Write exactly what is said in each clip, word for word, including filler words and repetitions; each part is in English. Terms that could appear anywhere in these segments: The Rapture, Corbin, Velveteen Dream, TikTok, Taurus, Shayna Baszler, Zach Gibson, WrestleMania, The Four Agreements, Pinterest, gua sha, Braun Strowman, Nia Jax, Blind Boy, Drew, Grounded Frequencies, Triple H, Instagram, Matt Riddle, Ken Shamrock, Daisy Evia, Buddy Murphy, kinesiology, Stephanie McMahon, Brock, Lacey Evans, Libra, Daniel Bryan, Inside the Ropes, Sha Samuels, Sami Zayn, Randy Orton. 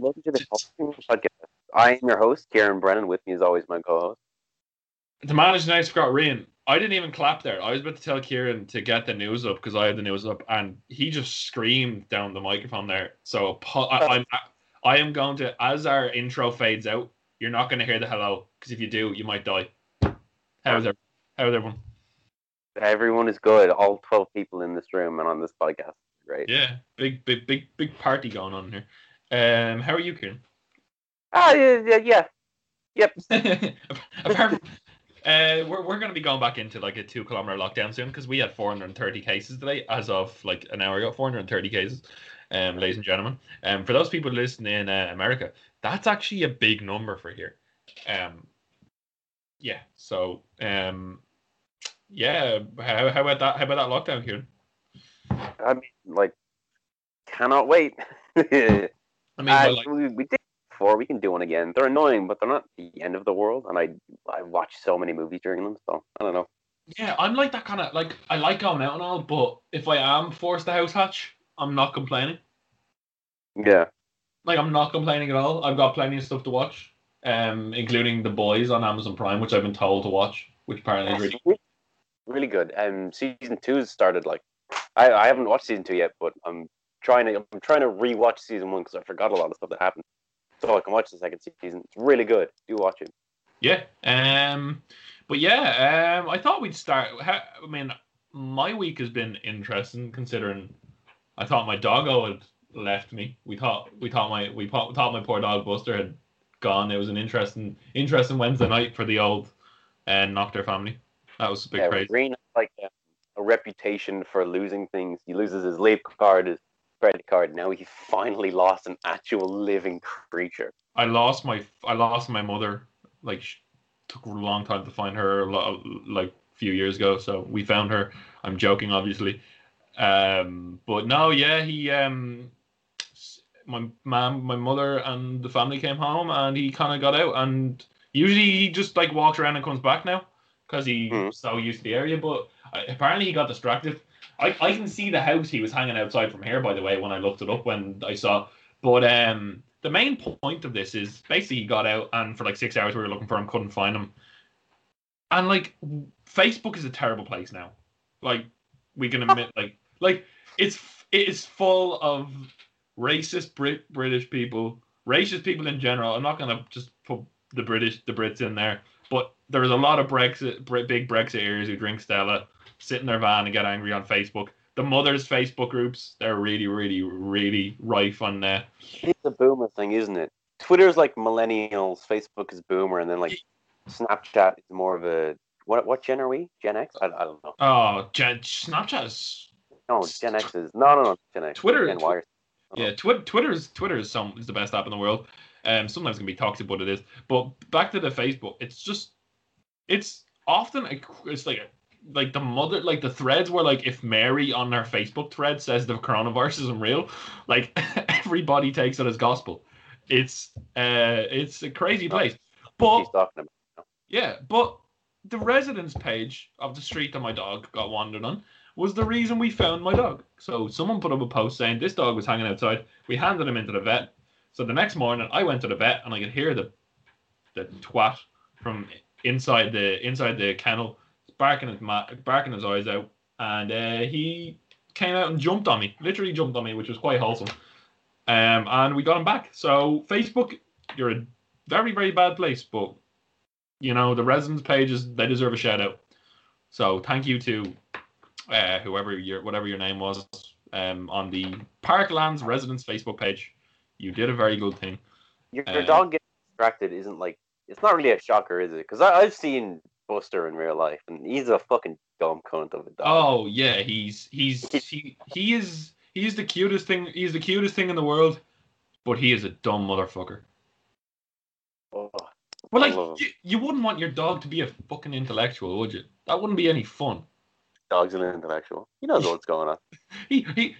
welcome to the podcast. I am your host, Kieran Brennan. With me, as always, my co-host. To manage tonight's forgot Rian. I didn't even clap there. I was about to tell Kieran to get the news up because I had the news up, and he just screamed down the microphone there. So I, I'm, I am going to, as our intro fades out, you're not going to hear the hello, because if you do, you might die. How is everyone? How is everyone? Everyone is good. All twelve people in this room and on this podcast. Great. Yeah, big, big, big, big party going on here. Um, how are you, Kieran? Ah, oh, yeah, yeah, yeah, yep. Apart from, uh, we're we're going to be going back into like a two kilometer lockdown soon because we had four hundred thirty cases today, as of like an hour ago. four hundred thirty cases, um, ladies and gentlemen. Um, for those people listening in uh, America, that's actually a big number for here. Um, yeah. So, um, yeah. How how about that? How about that lockdown, Kieran? I mean, like, cannot wait. I mean, uh, well, like, we, we did. We can do one again. They're annoying, but they're not the end of the world. And I, I watch so many movies during them, so I don't know. Yeah, I'm like that kind of like I like going out and all, but if I am forced to house hatch, I'm not complaining. Yeah, like I'm not complaining at all. I've got plenty of stuff to watch, um, including The Boys on Amazon Prime, which I've been told to watch, which apparently is really, really good. Um, season two started. Like, I, I haven't watched season two yet, but I'm trying to, I'm trying to rewatch season one because I forgot a lot of stuff that happened. So I can watch the second season. It's really good. Do watch it. Yeah. Um. But yeah. Um. I thought we'd start. I mean, my week has been interesting considering. I thought my doggo had left me. We thought we thought my we thought my poor dog Buster had gone. It was an interesting interesting Wednesday night for the old, and uh, Nocter family. That was a big yeah, crazy. Green has like a, a reputation for losing things. He loses his leap card. His credit card. Now he finally lost an actual living creature. I lost my I lost my mother. Like, she took a long time to find her. Like a few years ago, so we found her. I'm joking, obviously. Um, but no, yeah, he. Um, my mom, my mother, and the family came home, and he kind of got out. And usually he just like walks around and comes back now because he's mm. so used to the area. But apparently he got distracted. I, I can see the house he was hanging outside from here, by the way, when I looked it up when I saw. But um, the main point of this is basically he got out and for like six hours we were looking for him, couldn't find him. And like, Facebook is a terrible place now. Like, we can admit, like, like it's it is full of racist Brit British people, racist people in general. I'm not gonna just put the British the Brits in there, but there is a lot of Brexit big Brexiteers who drink Stella, sit in their van and get angry on Facebook. The mothers' Facebook groups, they're really, really, really rife on there. Uh, it's a boomer thing, isn't it? Twitter's like millennials, Facebook is boomer, and then like Snapchat is more of a... What What gen are we? Gen X? I, I don't know. Oh, gen, Snapchat is... No, Gen X is... No, no, no, Gen X. Twitter... Gen Y. Yeah, tw- Twitter's, Twitter is, some, is the best app in the world. Um, sometimes it can be toxic, but it is. But back to the Facebook, it's just... It's often... A, it's like... A, Like the mother, like the threads were like, if Mary on her Facebook thread says the coronavirus isn't real, like everybody takes it as gospel. It's uh, it's a crazy place. But yeah, but the residence page of the street that my dog got wandered on was the reason we found my dog. So someone put up a post saying this dog was hanging outside. We handed him into the vet. So the next morning, I went to the vet and I could hear the the twat from inside the inside the kennel. Barking his, ma- barking his eyes out, and uh, he came out and jumped on me, literally jumped on me, which was quite wholesome. Um, and we got him back. So Facebook, you're a very, very bad place, but you know the residents pages, they deserve a shout out. So thank you to uh, whoever your whatever your name was um, on the Parklands residents Facebook page. You did a very good thing. Your, your uh, dog getting distracted isn't like it's not really a shocker, is it? Because I've seen Buster in real life, and he's a fucking dumb cunt of a dog. Oh yeah, he's he's he he is he's the cutest thing. He's the cutest thing in the world, but he is a dumb motherfucker. Oh, well, like you, you wouldn't want your dog to be a fucking intellectual, would you? That wouldn't be any fun. Dog's an intellectual. He knows what's going on. He he,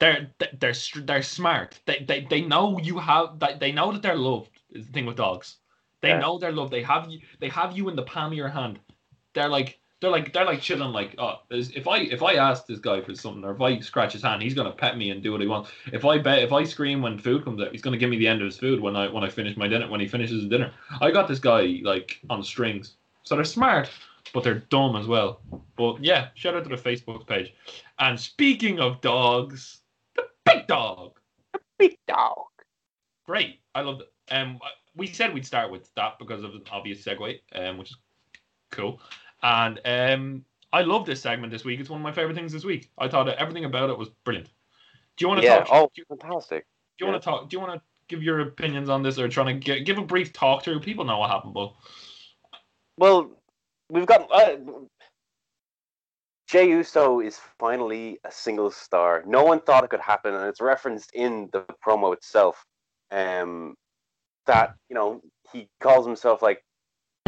they're they're they're smart. They they they know you have that. They know that they're loved. Is the thing with dogs. They yeah. know they're loved. They have you. They have you in the palm of your hand. They're like, They're like they're like chilling. Like, oh, if I if I ask this guy for something, or if I scratch his hand, he's gonna pet me and do what he wants. If I bet, if I scream when food comes out, he's gonna give me the end of his food when I when I finish my dinner. When he finishes his dinner, I got this guy like on strings. So they're smart, but they're dumb as well. But yeah, shout out to the Facebook page. And speaking of dogs, the big dog, the big dog, great. I loved it. Um, we said we'd start with that because of an obvious segue, um, which is cool. And um, I love this segment this week. It's one of my favorite things this week. I thought everything about it was brilliant. Do you want to yeah, talk? Oh, do you, fantastic. Do you yeah. want to talk? Do you want to give your opinions on this, or trying to get, give a brief talk through? People know what happened, but well, we've got uh, Jey Uso is finally a single star. No one thought it could happen, and it's referenced in the promo itself. Um, that you know he calls himself like.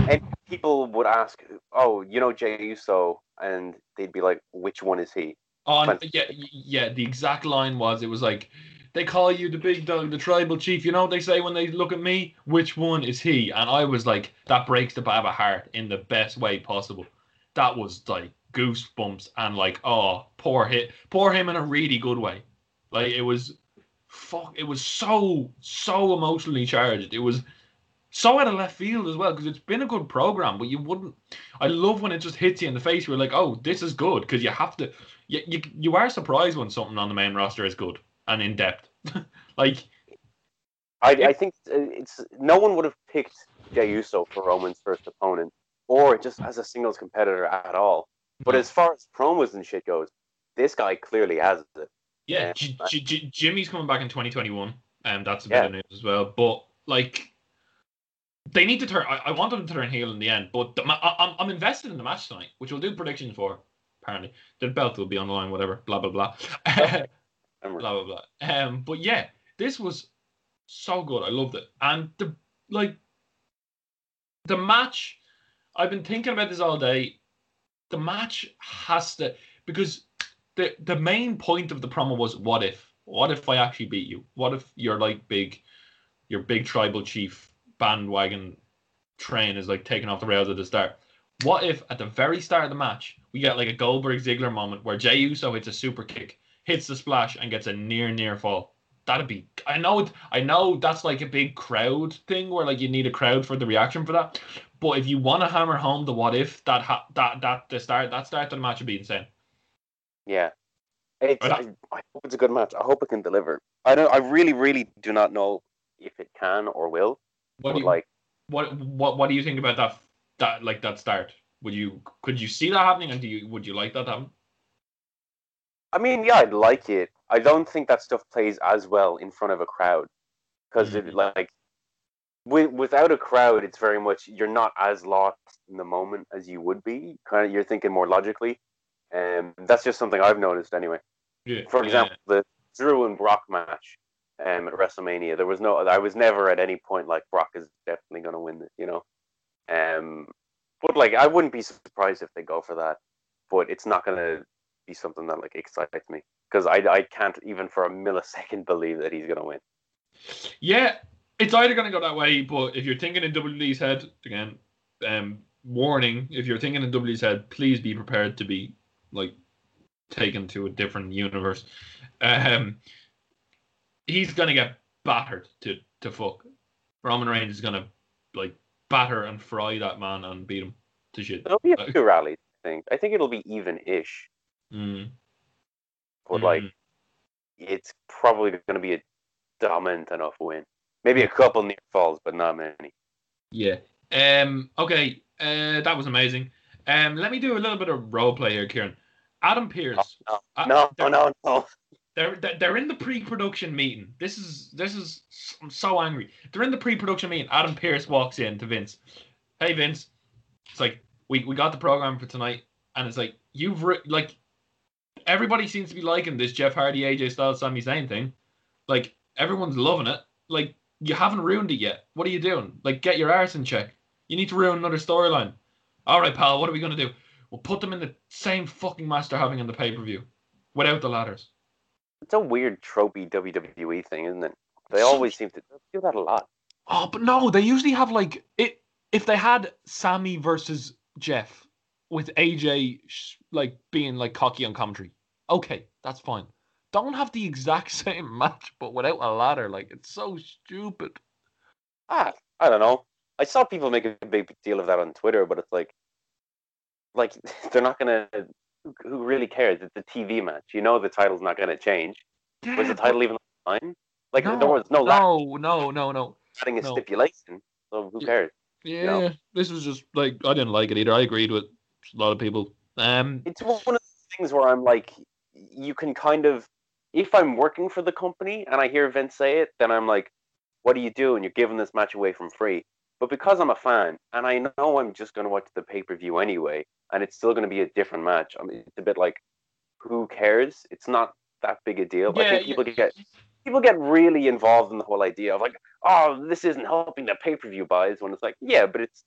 And people would ask, "Oh, you know Jey Uso," and they'd be like, "Which one is he?" On yeah, yeah. The exact line was, "It was like they call you the big dog, the tribal chief." You know what they say when they look at me? Which one is he? And I was like, that breaks the Baba heart in the best way possible. That was like goosebumps and like, oh, poor hit, poor him in a really good way. Like it was, fuck, it was so so emotionally charged. It was. So out of left field as well, because it's been a good program, but you wouldn't. I love when it just hits you in the face. You're like, "Oh, this is good," because you have to. You, you you are surprised when something on the main roster is good and in depth. Like, I I think it's no one would have picked Jey Uso for Roman's first opponent, or just as a singles competitor at all. But as far as promos and shit goes, this guy clearly has it. Yeah, um, J- J- J- Jimmy's coming back in twenty twenty-one, and that's a bit yeah. of news as well. But like. They need to turn. I, I want them to turn heel in the end, but the, I, I'm I'm invested in the match tonight, which we'll do predictions for. Apparently, the belt will be on the line, whatever. Blah blah blah. Okay. blah blah blah. Um, but yeah, this was so good. I loved it, and the like. The match. I've been thinking about this all day. The match has to because the the main point of the promo was what if? What if I actually beat you? What if you're like big, your big tribal chief. Bandwagon train is like taking off the rails at the start. What if at the very start of the match we get like a Goldberg Ziggler moment where Jey Uso hits a super kick, hits the splash, and gets a near near fall? That'd be. I know. I know that's like a big crowd thing where like you need a crowd for the reaction for that. But if you want to hammer home the what if, that ha- that that the start that start of the match would be insane. Yeah, it's, that, I, I hope it's a good match. I hope it can deliver. I don't. I really, really do not know if it can or will. What do you like? What what what do you think about that? That like that start? Would you could you see that happening? And do you would you like that to happen? I mean, yeah, I'd like it. I don't think that stuff plays as well in front of a crowd because mm-hmm. like with, without a crowd, it's very much you're not as lost in the moment as you would be. Kind of, you're thinking more logically, and um, that's just something I've noticed anyway. Yeah. For example, yeah. the Drew and Brock match. Um, at WrestleMania, there was no. I was never at any point like Brock is definitely going to win this, you know. Um, but like, I wouldn't be surprised if they go for that. But it's not going to be something that like excites me because I I can't even for a millisecond believe that he's going to win. Yeah, it's either going to go that way. But if you're thinking in W W E's head again, um, warning: if you're thinking in W W E's head, please be prepared to be like taken to a different universe. Um. He's going to get battered to, to fuck. Roman Reigns is going to, like, batter and fry that man and beat him to shit. It'll be a few rallies, I think. I think it'll be even-ish. Mm. But, mm. like, it's probably going to be a dominant enough win. Maybe a couple near falls, but not many. Yeah. Um. Okay, Uh. that was amazing. Um. Let me do a little bit of role play here, Kieran. Adam Pierce. Oh, no. No, Adam, no, no, no. They're they're in the pre-production meeting. This is this is I'm so angry. They're in the pre-production meeting. Adam Pierce walks in to Vince. Hey Vince, it's like we, we got the program for tonight, and it's like you've re- like everybody seems to be liking this Jeff Hardy, A J Styles, Sami Zayn thing. Like everyone's loving it. Like you haven't ruined it yet. What are you doing? Like get your arse in check. You need to ruin another storyline. All right, pal. What are we gonna do? We'll put them in the same fucking match they're having in the pay-per-view, without the ladders. It's a weird tropey W W E thing, isn't it? They always seem to do that a lot. Oh, but no, they usually have like it. If they had Sammy versus Jeff, with A J like being like cocky on commentary. Okay, that's fine. Don't have the exact same match, but without a ladder. Like, it's so stupid. Ah, I don't know. I saw people make a big deal of that on Twitter, but it's like, like they're not gonna. Who really cares? It's a T V match. You know the title's not gonna change. Yeah, was the title even online? Like no, there was no. No, latch. no, no, no. Adding a no. stipulation. So who cares? Yeah, you know? This was just like I didn't like it either. I agreed with a lot of people. Um, it's one of those things where I'm like, you can kind of, if I'm working for the company and I hear Vince say it, then I'm like, what do you do? And you're giving this match away from free. But because I'm a fan and I know I'm just going to watch the pay-per-view anyway, and it's still going to be a different match. I mean, it's a bit like, who cares? It's not that big a deal. Yeah, I think people yeah. get people get really involved in the whole idea of like, oh, this isn't helping the pay-per-view buys. When it's like, yeah, but it's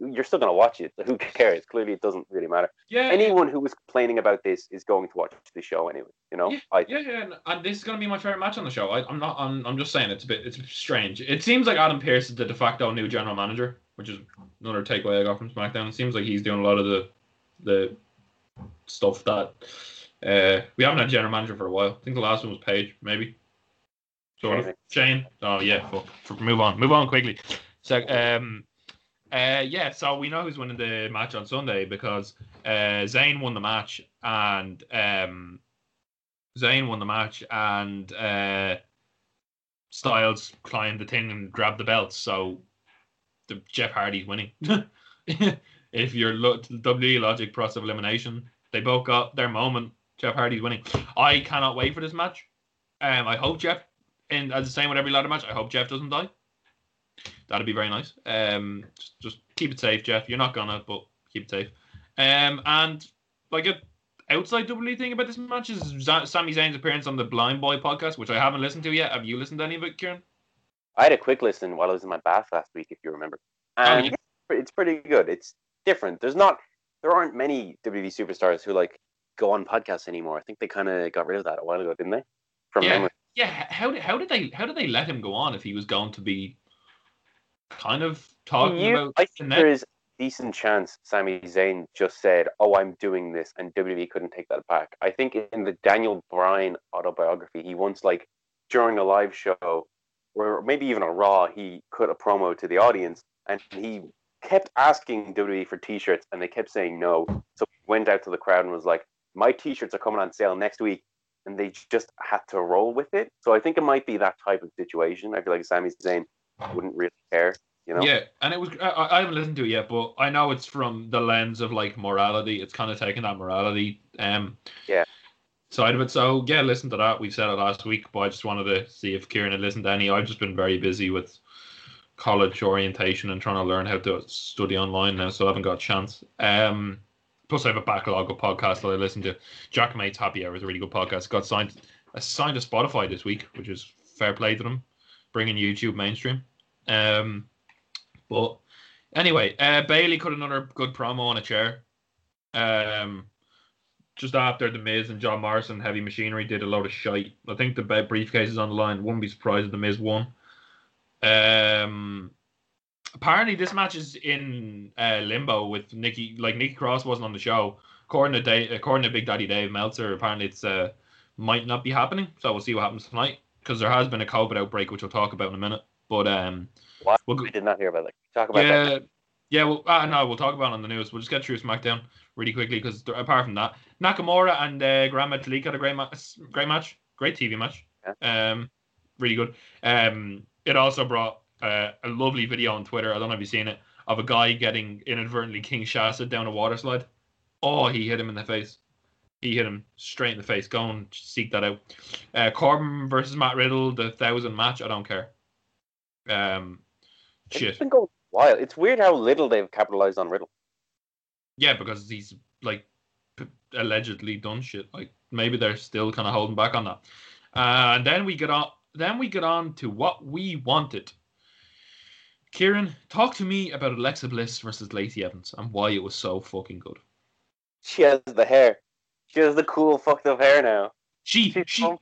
you're still going to watch it. So who cares? Clearly, it doesn't really matter. Yeah, Anyone yeah. who was complaining about this is going to watch the show anyway. You know? Yeah, I, yeah, yeah. And, and this is going to be my favorite match on the show. I, I'm not. I'm, I'm just saying it's a bit. It's strange. It seems like Adam Pierce is the de facto new general manager, which is another takeaway I got from SmackDown. It seems like he's doing a lot of the the stuff that uh, we haven't had general manager for a while. I think the last one was Paige, maybe. Sort of. Shane. Oh yeah. Fuck. Move on. Move on quickly. So um. Uh, yeah, so we know who's winning the match on Sunday because uh, Zayn won the match and um, Zayn won the match and uh, Styles climbed the thing and grabbed the belt. So the Jeff Hardy's winning. If you're lo- W W E logic, process of elimination, they both got their moment. Jeff Hardy's winning. I cannot wait for this match. Um, I hope Jeff, and as the same with every ladder match, I hope Jeff doesn't die. That'd be very nice. Um, just, just keep it safe, Jeff. You're not gonna, but keep it safe. Um, and like a outside W W E thing about this match is Z- Sami Zayn's appearance on the Blind Boy podcast, which I haven't listened to yet. Have you listened to any of it, Kieran? I had a quick listen while I was in my bath last week, if you remember. And oh, yeah. It's pretty good. It's different. There's not, there aren't many W W E superstars who like go on podcasts anymore. I think they kind of got rid of that a while ago, didn't they? From yeah, memory. yeah. How did how did they how did they let him go on if he was going to be kind of talking you, about... I think there is a decent chance Sami Zayn just said, oh, I'm doing this, and W W E couldn't take that back. I think in the Daniel Bryan autobiography, he once, like, during a live show, or maybe even a Raw, he cut a promo to the audience, and he kept asking W W E for T-shirts, and they kept saying no. So he went out to the crowd and was like, my T-shirts are coming on sale next week, and they just had to roll with it. So I think it might be that type of situation. I feel like Sami Zayn wouldn't really care, you know. Yeah, and it was. I, I haven't listened to it yet, but I know it's from the lens of like morality. It's kind of taking that morality, um, yeah, side of it. So yeah, listen to that. We said it last week, but I just wanted to see if Kieran had listened to any. I've just been very busy with college orientation and trying to learn how to study online now, so I haven't got a chance. Um, plus I have a backlog of podcasts that I listen to. Jack Mate's Happy Hour is a really good podcast. Got signed, I signed to Spotify this week, which is fair play to them, bringing YouTube mainstream. Um, but anyway, uh, Bailey cut another good promo on a chair. Um, just after the Miz and John Morrison, Heavy Machinery did a load of shite. I think the briefcase is on the line. Wouldn't be surprised if the Miz won. Um, apparently this match is in uh, limbo with Nikki. Like Nikki Cross wasn't on the show. According to Dave, according to Big Daddy Dave Meltzer, apparently it's uh, might not be happening. So we'll see what happens tonight because there has been a COVID outbreak, which we'll talk about in a minute. But um, what? We'll, we did not hear about that. Talk about yeah, that. yeah. Well, uh, no, we'll talk about it on the news. We'll just get through SmackDown really quickly because apart from that, Nakamura and uh, Grandma Talik had a great match, great match, great T V match. Yeah. Um, really good. Um, it also brought uh, a lovely video on Twitter. I don't know if you've seen it, of a guy getting inadvertently Kinshasa down a water slide. Oh, he hit him in the face. He hit him straight in the face. Go and seek that out. Uh, Corbin versus Matt Riddle, the thousand match. I don't care. Um, it's shit. Been going wild. It's weird how little they've capitalized on Riddle. Yeah, because he's like p- allegedly done shit. Like maybe they're still kind of holding back on that. Uh, and then we get on. Then we get on to what we wanted. Kieran, talk to me about Alexa Bliss versus Lacey Evans and why it was so fucking good. She has the hair. She has the cool fucked up hair now. She She's she. So-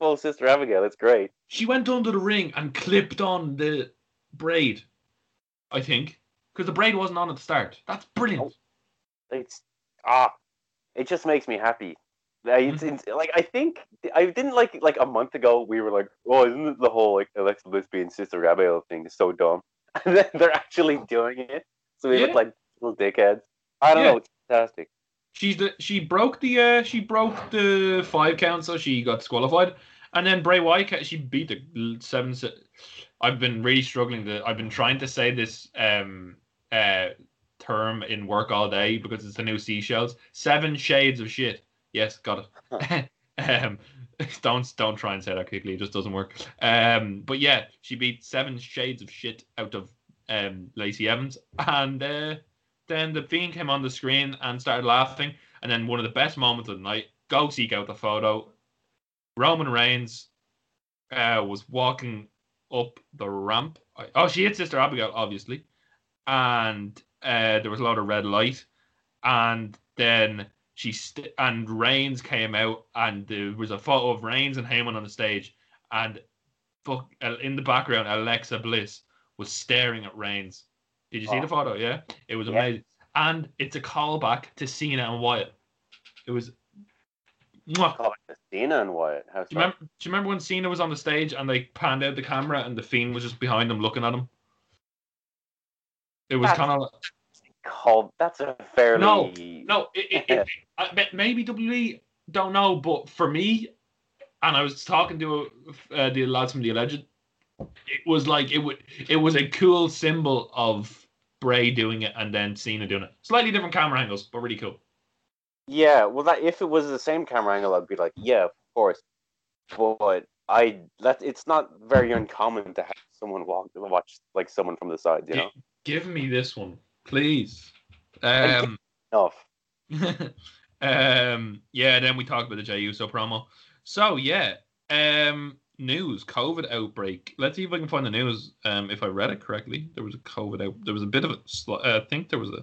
Full Sister Abigail, it's great. She went under the ring and clipped on the braid, I think, because the braid wasn't on at the start. That's brilliant. It's ah, it just makes me happy. It's, it's, like, I think, I didn't like, like a month ago, we were like, oh, isn't the whole, like, Alexa Bliss being Sister Abigail thing is so dumb. And then they're actually doing it. So we yeah. look like little dickheads. I don't yeah. know, it's fantastic. She's the, she broke the, uh, she broke the five count, so she got disqualified. And then Bray Wyatt, she beat the seven, I've been really struggling to, I've been trying to say this, um, uh, term in work all day because it's the new seashells. Seven shades of shit. Yes, got it. um, don't don't try and say that quickly. It just doesn't work. Um, but yeah, she beat seven shades of shit out of um, Lacey Evans. And uh, then the Fiend came on the screen and started laughing. And then one of the best moments of the night, go seek out the photo. Roman Reigns uh, was walking up the ramp. Oh, she hit Sister Abigail, obviously. And uh, there was a lot of red light. And then... She st- and Reigns came out, and there was a photo of Reigns and Heyman on the stage, and fuck, in the background, Alexa Bliss was staring at Reigns. Did you oh. see the photo? Yeah, it was yeah. amazing, and it's a callback to Cena and Wyatt. It was. Callback to Cena and Wyatt. How do you remember? Do you remember when Cena was on the stage and they panned out the camera and the Fiend was just behind him looking at him? It was kind of. Called that's a fairly no no it, it, it, maybe W W E don't know, but for me, and I was talking to uh, the lads from the Alleged, it was like it would it was a cool symbol of Bray doing it and then Cena doing it. Slightly different camera angles, but really cool. Yeah, well, that if it was the same camera angle, I'd be like, yeah, of course. But I that it's not very uncommon to have someone walk watch like someone from the side, you G- know. Give me this one. Please. Um, off. um, yeah, then we talked about the Jey Uso promo. So, yeah. Um, news. COVID outbreak. Let's see if I can find the news. Um, if I read it correctly, there was a COVID out. There was a bit of a... Sl- I think there was a...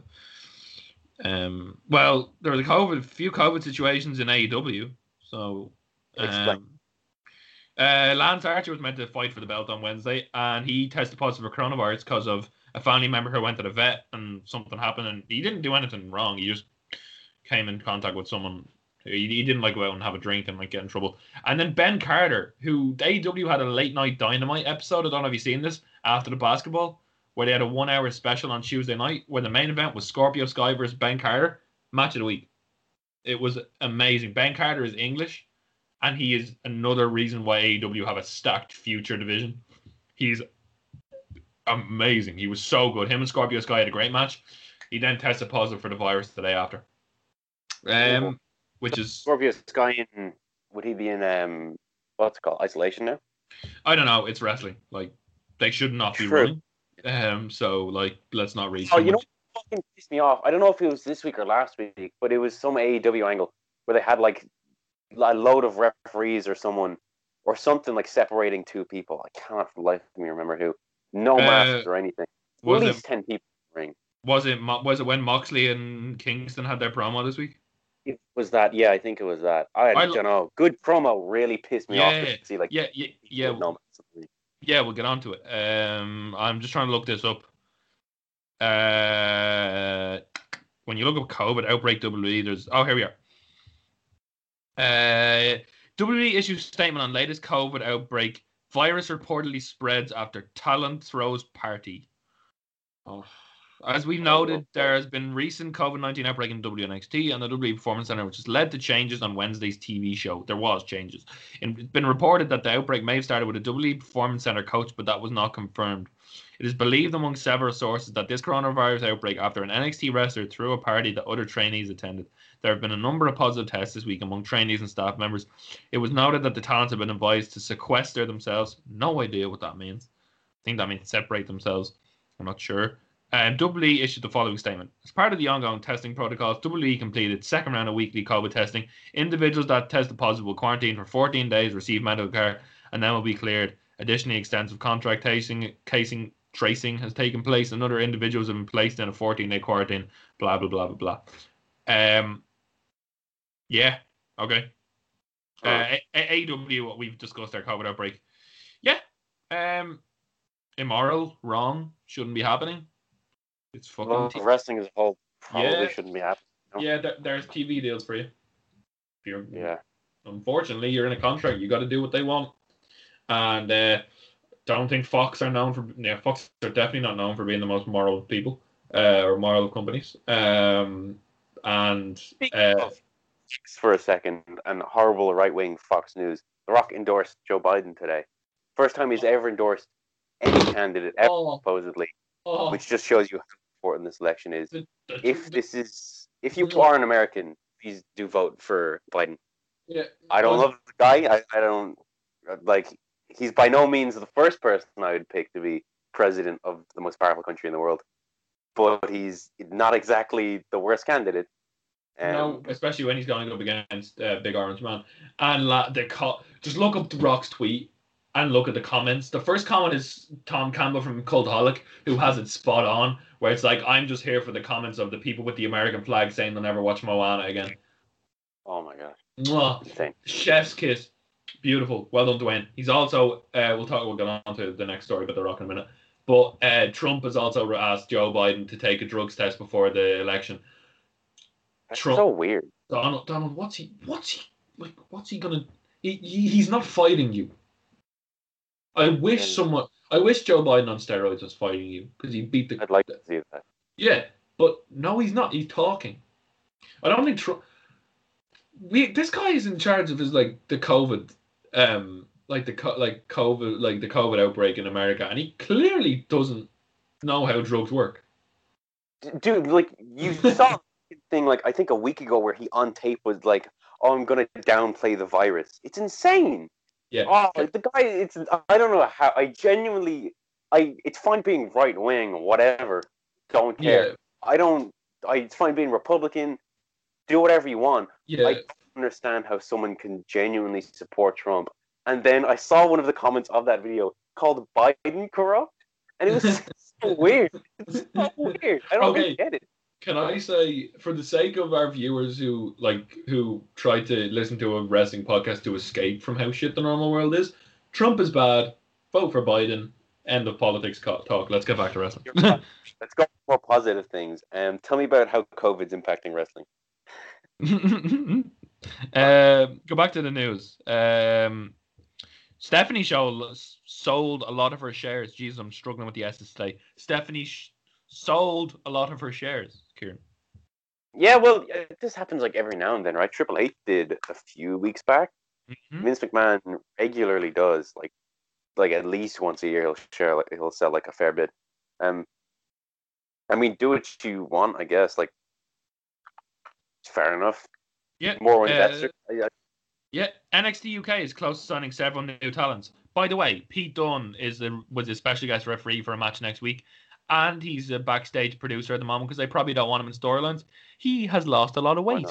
Um, well, there was a COVID, a few COVID situations in A E W. So... Um, Explain. Uh, Lance Archer was meant to fight for the belt on Wednesday, and he tested positive for coronavirus because of a family member who went to the vet and something happened, and he didn't do anything wrong. He just came in contact with someone. He, he didn't like go out and have a drink and like get in trouble. And then Ben Carter, who A E W had a late night Dynamite episode. I don't know if you've seen this after the basketball, where they had a one hour special on Tuesday night where the main event was Scorpio Sky versus Ben Carter, match of the week. It was amazing. Ben Carter is English, and he is another reason why A E W have a stacked future division. He's amazing. He was so good. Him and Scorpio Sky had a great match. He then tested positive for the virus the day after. Um, which is Scorpio Sky in, would he be in um what's it called? Isolation now? I don't know, it's wrestling. Like they should not be True. running. Um so like let's not reach. Oh, you much. know what fucking pissed me off? I don't know if it was this week or last week, but it was some A E W angle where they had like a load of referees or someone or something like separating two people. I cannot for the life of me remember who. No masks uh, or anything. At least it, ten people in the ring. Was it, was it when Moxley and Kingston had their promo this week? It was that. Yeah, I think it was that. I, I don't know. Good promo really pissed me yeah, off. To see, like, yeah, yeah, yeah. No yeah, we'll get on to it. Um, I'm just trying to look this up. Uh, when you look up COVID outbreak W W E, there's... Oh, here we are. Uh, W W E issues statement on latest COVID outbreak. Virus reportedly spreads after talent throws party. Oh. As we noted, there has been recent COVID nineteen outbreak in W N X T and the W W E Performance Center, which has led to changes on Wednesday's T V show. There was changes. It's been reported that the outbreak may have started with a W W E Performance Center coach, but that was not confirmed. It is believed among several sources that this coronavirus outbreak after an N X T wrestler threw a party that other trainees attended. There have been a number of positive tests this week among trainees and staff members. It was noted that the talents have been advised to sequester themselves. No idea what that means. I think that means separate themselves. I'm not sure. Um, W W E issued the following statement. As part of the ongoing testing protocols, W W E completed second round of weekly COVID testing. Individuals that tested positive will quarantine for fourteen days, receive medical care, and then will be cleared. Additionally, extensive contract tracing, casing, tracing has taken place, and other individuals have been placed in a fourteen-day quarantine. Blah, blah, blah, blah, blah. Um... Yeah, okay. Uh, right. A E W, what we've discussed, their COVID outbreak. Yeah. Um, immoral, wrong, shouldn't be happening. It's fucking... Well, t- wrestling as a whole probably yeah. shouldn't be happening. Yeah, there, there's T V deals for you. If you're, yeah. Unfortunately, you're in a contract. You got to do what they want. And uh, don't think Fox are known for. Yeah, Fox are definitely not known for being the most moral people uh, or moral companies. Um, and uh, for a second, and horrible right-wing Fox News. The Rock endorsed Joe Biden today. First time he's ever endorsed any candidate ever, oh. supposedly, oh. which just shows you how important this election is. The, the, if the, this is, if you are an American, please do vote for Biden. Yeah, I don't well, love the guy. I, I don't like. He's by no means the first person I would pick to be president of the most powerful country in the world, but he's not exactly the worst candidate. Um, no, especially when he's going up against uh, Big Orange Man. And la- they co- just look up The Rock's tweet and look at the comments. The first comment is Tom Campbell from Cultaholic, who has it spot on, where it's like, I'm just here for the comments of the people with the American flag saying they'll never watch Moana again. Oh my God. Mwah. Chef's kiss. Beautiful. Well done, Dwayne. He's also, uh, we'll talk, we'll get on to the next story about The Rock in a minute. But uh, Trump has also asked Joe Biden to take a drugs test before the election. That's Trump, so weird. Donald, Donald, what's he, what's he, like, what's he gonna, he, he, he's not fighting you. I wish yeah. someone, I wish Joe Biden on steroids was fighting you, because he beat the. I'd like to see that. Yeah, but no, he's not, he's talking. I don't think Trump, we, this guy is in charge of his, like, the COVID, um, like the, like, COVID, like, the COVID outbreak in America, and he clearly doesn't know how drugs work. Dude, like, you saw. Thing like I think a week ago where he on tape was like, "Oh, I'm gonna downplay the virus." It's insane. Yeah. Oh, like the guy. It's I don't know how. I genuinely, I it's fine being right wing, whatever. Don't care. Yeah. I don't. I it's fine being Republican. Do whatever you want. Yeah. I don't understand how someone can genuinely support Trump. And then I saw one of the comments of that video called Biden corrupt, and it was so weird. It's so weird. I don't okay. get it. Can I say, for the sake of our viewers who like who try to listen to a wrestling podcast to escape from how shit the normal world is, Trump is bad. Vote for Biden. End of politics talk. Let's get back to wrestling. Let's go for more positive things. Um, tell me about how COVID's impacting wrestling. uh, go back to the news. Um, Stephanie Show sold a lot of her shares. Jesus, I'm struggling with the S's today. Stephanie Sh- sold a lot of her shares. Kieran. Yeah, well, this happens like every now and then, right? Triple H did a few weeks back. Mm-hmm. Vince McMahon regularly does, like, like at least once a year he'll share, like, he'll sell like a fair bit. Um, I mean, do what you want, I guess. Like, fair enough. Yeah, more investors. Uh, yeah. yeah, N X T U K is close to signing several new talents. By the way, Pete Dunne is the was a special guest referee for a match next week. And he's a backstage producer at the moment because they probably don't want him in storylines. He has lost a lot of weight.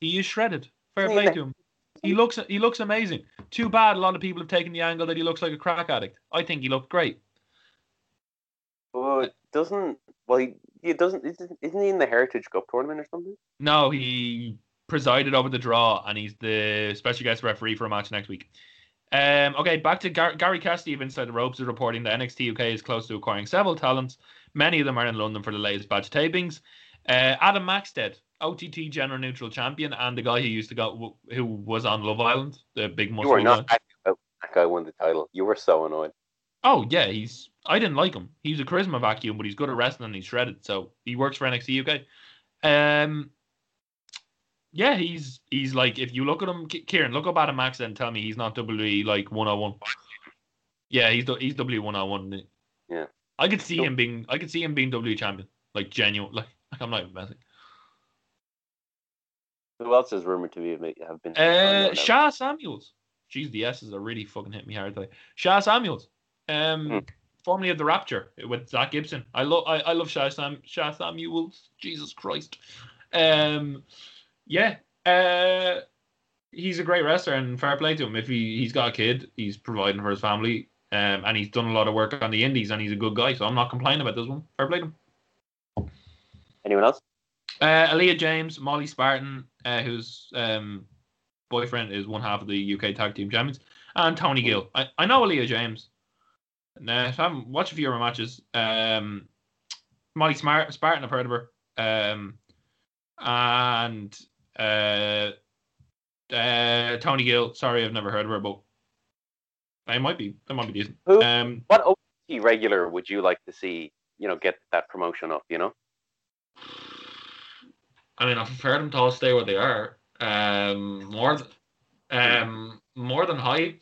He is shredded. Fair play to him. He looks he looks amazing. Too bad a lot of people have taken the angle that he looks like a crack addict. I think he looked great. Well, it doesn't well he, he doesn't isn't he in the Heritage Cup tournament or something? No, he presided over the draw, and he's the special guest referee for a match next week. Um, okay, back to Gar- Gary Cassidy of Inside the Ropes is reporting that N X T U K is close to acquiring several talents. Many of them are in London for the latest batch tapings. Uh, Adam Maxted, O T T General Neutral Champion, and the guy who used to go, who was on Love Island, the big muscle. You were not guy. That guy won the title. You were so annoyed. Oh yeah, he's. I didn't like him. He's a charisma vacuum, but he's good at wrestling and he's shredded. So he works for N X T U K. Um. Yeah, he's he's like, if you look at him, Kieran, look up Adam Max and tell me he's not W W E like one oh one. Yeah, he's he's W W E one oh one. Yeah, I could see so, him being I could see him being W W E champion, like genuine. Like, like I'm not even messing. Who else is rumored to be have been? Uh, Sha Samuels. Jeez, the S's are really fucking hitting me hard today. Sha Samuels, um, hmm. formerly of the Rapture with Zach Gibson. I love I, I love Sha Sam Sha Samuels. Jesus Christ, um. Yeah, uh, he's a great wrestler, and fair play to him. If he, he's got a kid, he's providing for his family, um, and he's done a lot of work on the indies, and he's a good guy, so I'm not complaining about this one. Fair play to him. Anyone else? Uh, Aaliyah James, Molly Spartan, uh, whose um, boyfriend is one half of the U K Tag Team Champions, and Tony Gill. I, I know Aaliyah James. Nah, I haven't watched a few of her matches. Um, Molly Smart, Spartan, I've heard of her. Um, and uh, uh, Tony Gill. Sorry, I've never heard of her, but I might be. That might be decent. Who, um, what O T regular would you like to see? You know, get that promotion up. You know, I mean, I've heard them all stay where they are. Um, more, th- um, more than hype.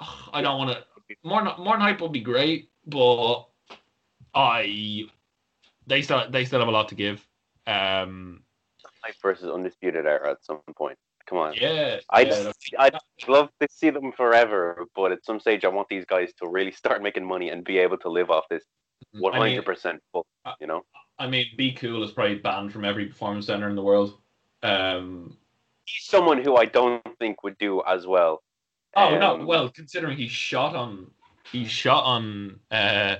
Oh, I don't want to. More, more than hype would be great, but I. They still, they still have a lot to give. Um, Hype versus Undisputed Era at some point. Come on. Yeah. I'd, yeah, I'd love to see them forever, but at some stage I want these guys to really start making money and be able to live off this one hundred percent I mean, full, you know? I mean, Be Cool is probably banned from every performance center in the world. Um, he's someone who I don't think would do as well. Oh, um, no. Well, considering he shot on... He shot on... Uh,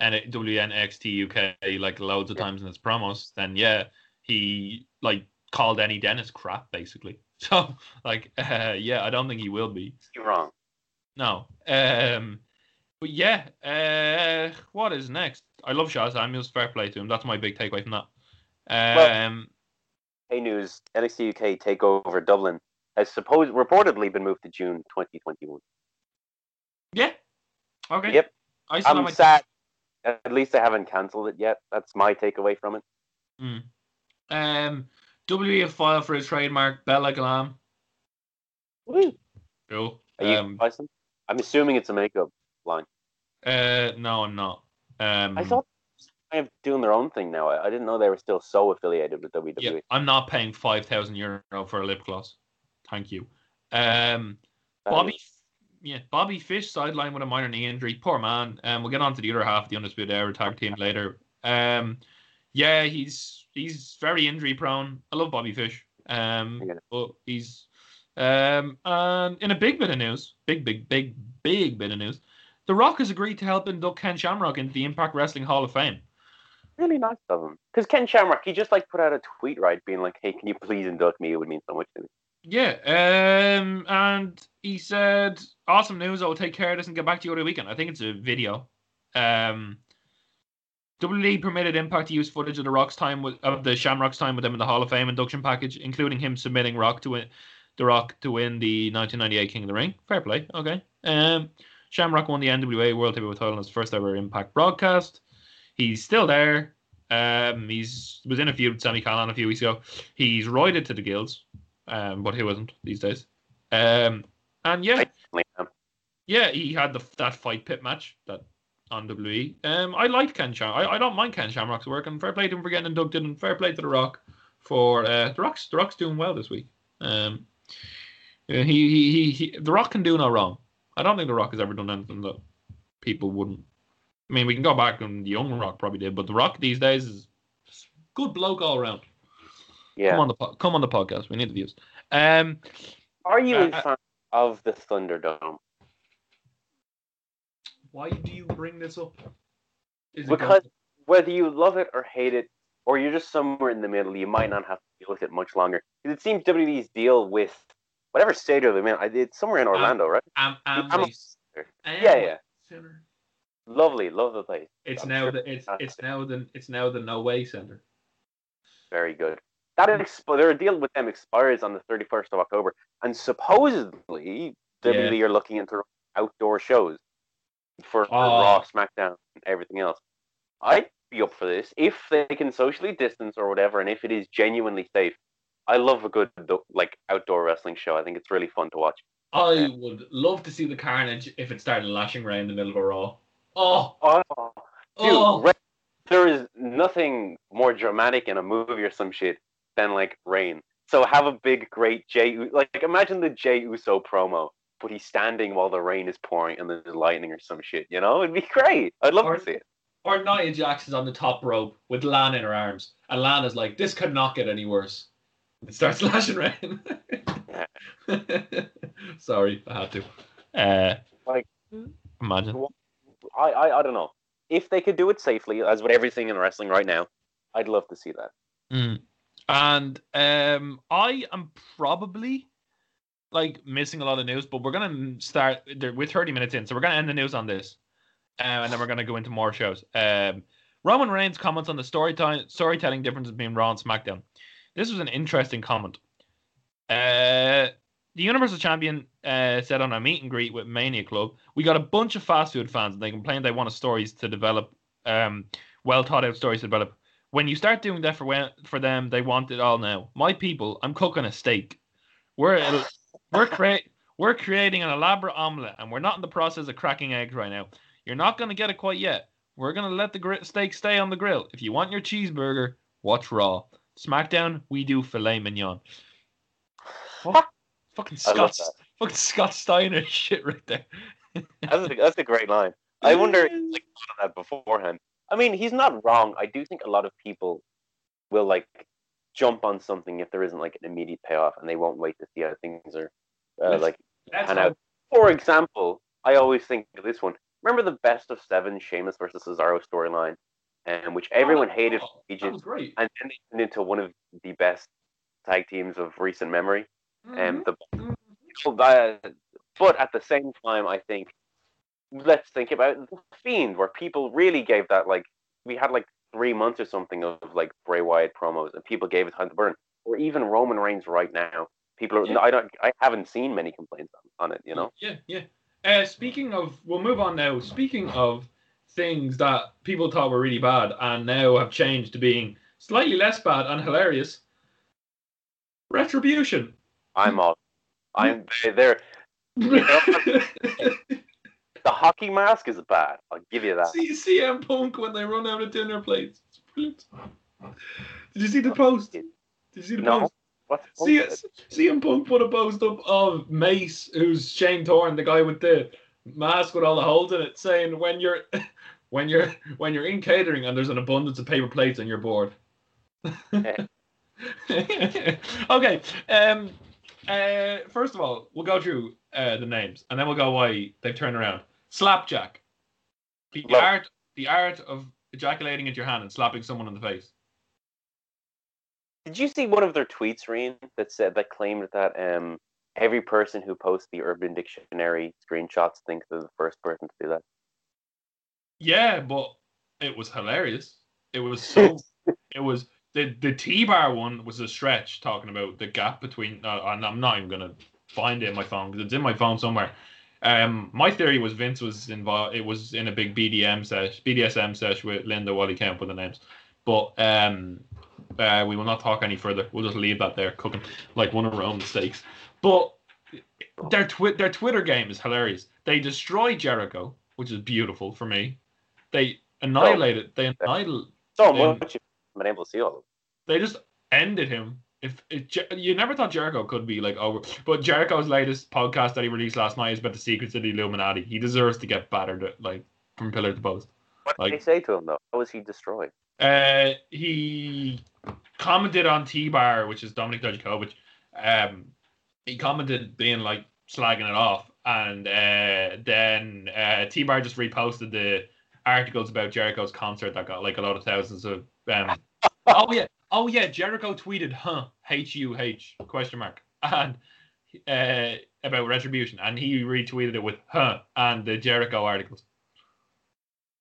and W N X T U K like loads of times in his promos, then yeah, he like called any Dennis crap basically. So like, uh, yeah, I don't think he will be. You're wrong. No, um, but yeah, uh, what is next? I love Sha Samuels. Fair play to him. That's my big takeaway from that. Um, well, hey, news: N X T U K Takeover Dublin has supposed reportedly been moved to June twenty twenty-one. Yeah. Okay. Yep. I still I'm my- sad. At least they haven't cancelled it yet. That's my takeaway from it. Mm. Um, W W E filed for a trademark Bella Glam. Woo. Cool. Are you um, surprised? I'm assuming it's a makeup line. Uh, no, I'm not. Um, I thought they were doing their own thing now. I didn't know they were still so affiliated with W W E. Yeah, I'm not paying five thousand euro for a lip gloss. Thank you. Um, Bobby. Is- Yeah, Bobby Fish sidelined with a minor knee injury. Poor man. Um, we'll get on to the other half of the Undisputed Era tag team later. Um, yeah, he's he's very injury prone. I love Bobby Fish. Um, but he's um, and in a big bit of news, big big big big bit of news, The Rock has agreed to help induct Ken Shamrock into the Impact Wrestling Hall of Fame. Really nice of him, because Ken Shamrock, he just like put out a tweet, right, being like, "Hey, can you please induct me? It would mean so much to me." Yeah, um, and he said, "Awesome news, I'll take care of this and get back to you over the weekend." I think it's a video. Um, W W E permitted Impact to use footage of the Rock's time with, of the Shamrock's time with them in the Hall of Fame induction package, including him submitting Rock to win, the Rock to win the nineteen ninety-eight King of the Ring. Fair play, okay. Um, Shamrock won the N W A World Heavyweight Title in his first ever Impact broadcast. He's still there. Um, he's was in a feud with Sami Callihan a few weeks ago. He's roided to the gills. Um, but who isn't these days? Um, and yeah, yeah, he had the, that fight pit match that on W W E. Um, I like Ken Shamrock. I, I don't mind Ken Shamrock's work, and fair play to him for getting inducted, and fair play to The Rock for uh, the Rock's the Rock's doing well this week. Um, he, he he he The Rock can do no wrong. I don't think The Rock has ever done anything that people wouldn't. I mean, we can go back and the young Rock probably did, but The Rock these days is good bloke all around. Yeah. Come on the po- come on the podcast. We need the views. Um, Are you uh, a fan of the Thunderdome? Why do you bring this up? Is because it whether you love it or hate it, or you're just somewhere in the middle, you might not have to deal with it much longer. It seems W W E's deal with whatever stadium they're in. It's somewhere in Orlando, I'm, right? I'm, I'm, I'm a, a, yeah, yeah. Center. Lovely, love the place. It's I'm now sure the it's it's now the it's now the No Way Center. Very good. That exp- their deal with them expires on the thirty-first of October, and supposedly W W E yeah. are looking into outdoor shows for, for oh. Raw, SmackDown, and everything else. I'd be up for this if they can socially distance or whatever, and if it is genuinely safe. I love a good like outdoor wrestling show. I think it's really fun to watch. I yeah. would love to see the carnage if it started lashing around in the middle of a Raw. Oh, oh, dude, oh. Re- there is nothing more dramatic in a movie or some shit than like rain. So have a big, great Jey. Like imagine the Jey Uso promo, but he's standing while the rain is pouring and there's lightning or some shit. You know, it'd be great. I'd love or, to see it. Or Nia Jax's on the top rope with Lana in her arms, and Lana's like, "This could not get any worse." It starts lashing rain. Sorry, I had to. Uh, like imagine. I, I I don't know if they could do it safely, as with everything in wrestling right now. I'd love to see that. Mm. And um, I am probably like missing a lot of news, but we're gonna start. We're thirty minutes in, so we're gonna end the news on this, uh, and then we're gonna go into more shows. Um, Roman Reigns comments on the story t- storytelling differences between Raw and SmackDown. This was an interesting comment. Uh, the Universal Champion uh, said on a meet and greet with Mania Club, we got a bunch of fast food fans and they complained they wanted stories to develop, um, well thought out stories to develop. When you start doing that for when, for them, they want it all now. My people, I'm cooking a steak. We're we're create we're creating an elaborate omelette, and we're not in the process of cracking eggs right now. You're not going to get it quite yet. We're going to let the gr- steak stay on the grill. If you want your cheeseburger, watch Raw. SmackDown, we do filet mignon. What? Fucking Scott, fucking Scott Steiner shit right there. That's, a, that's a great line. I wonder, like, that beforehand. I mean, he's not wrong. I do think a lot of people will, like, jump on something if there isn't, like, an immediate payoff, and they won't wait to see how things are, uh, like, pan out. For example, I always think of this one. Remember the best of seven Sheamus versus Cesaro storyline, um, which everyone oh, hated for ages, and then it turned into one of the best tag teams of recent memory. Mm-hmm. Um, the, uh, but at the same time, I think, let's think about The Fiend, where people really gave that, like, we had like three months or something of like Bray Wyatt promos, and people gave it time to burn. Or even Roman Reigns right now, people are, yeah. I don't, I haven't seen many complaints on, on it, you know. Yeah, yeah. Uh, speaking of, we'll move on now. Speaking of things that people thought were really bad and now have changed to being slightly less bad and hilarious, Retribution. I'm all, I'm there. You know, the hockey mask is bad. I'll give you that. See C M Punk when they run out of dinner plates. It's brilliant. Did you see the post? Did you see the no. post? What? See, C M Punk put a post up of Mace, who's Shane Thorne, the guy with the mask with all the holes in it, saying when you're, when you're, when you're in catering and there's an abundance of paper plates and you're bored. Okay. Um. Uh. First of all, we'll go through uh, the names and then we'll go why they've turned around. Slapjack. The Love. art, the art of ejaculating at your hand and slapping someone in the face. Did you see one of their tweets, Rian, that said that claimed that um, every person who posts the Urban Dictionary screenshots thinks they're the first person to do that? Yeah, but it was hilarious. It was so. it was the the T-bar one was a stretch talking about the gap between. Uh, and I'm not even gonna find it in my phone because it's in my phone somewhere. Um, my theory was Vince was involved. It was in a big B D M sesh, B D S M sesh with Linda while he came up with the names, but um. Uh, we will not talk any further. We'll just leave that there, cooking like one of our own mistakes. But their twi- their Twitter game is hilarious. They destroy Jericho, which is beautiful for me. They annihilate it. They annihilate. So much been able to see all of them. They just ended him. If it, you never thought Jericho could be like over, but Jericho's latest podcast that he released last night is about the secrets of the Illuminati. He deserves to get battered, like from pillar to post. What did like, they say to him though? How was he destroyed? Uh, he commented on T-Bar, which is Dominik Dijakovic. Um, he commented being like slagging it off, and uh, then uh, T-Bar just reposted the articles about Jericho's concert that got like a lot of thousands of. Um... oh yeah, oh yeah. Jericho tweeted, "Huh? H U H question mark?" and uh, about Retribution, and he retweeted it with "Huh" and the Jericho articles.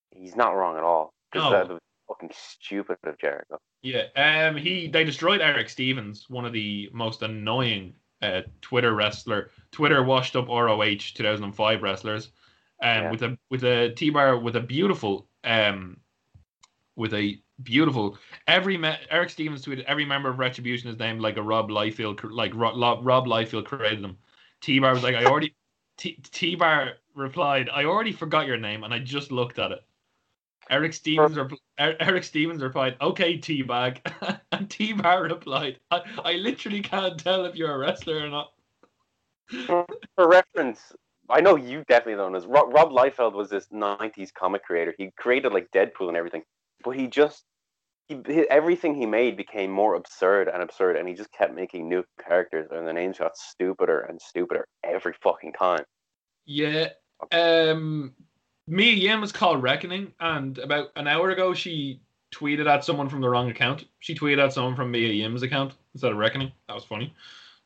He's not wrong at all. No. Uh, Fucking stupid of Jericho. Yeah, um, he they destroyed Eric Stevens, one of the most annoying uh, Twitter wrestler, Twitter washed up R O H two thousand five wrestlers, um, yeah. with a with a T-bar with a beautiful um, with a beautiful every me- Eric Stevens tweeted every member of Retribution is named like a Rob Liefeld like Rob, Rob Liefeld created them. T-bar was like I already T- T-bar replied I already forgot your name and I just looked at it. Eric Stevens repl- Eric Stevens replied, "Okay, T-Bag," and T-Bar replied, I-, "I literally can't tell if you're a wrestler or not." For, for reference, I know you definitely don't know this. Rob, Rob Liefeld was this nineties comic creator. He created like Deadpool and everything, but he just he, he, everything he made became more absurd and absurd, and he just kept making new characters, and the names got stupider and stupider every fucking time. Yeah. Um. Mia Yim was called Reckoning, and about an hour ago, she tweeted at someone from the wrong account. She tweeted at someone from Mia Yim's account instead of Reckoning. That was funny.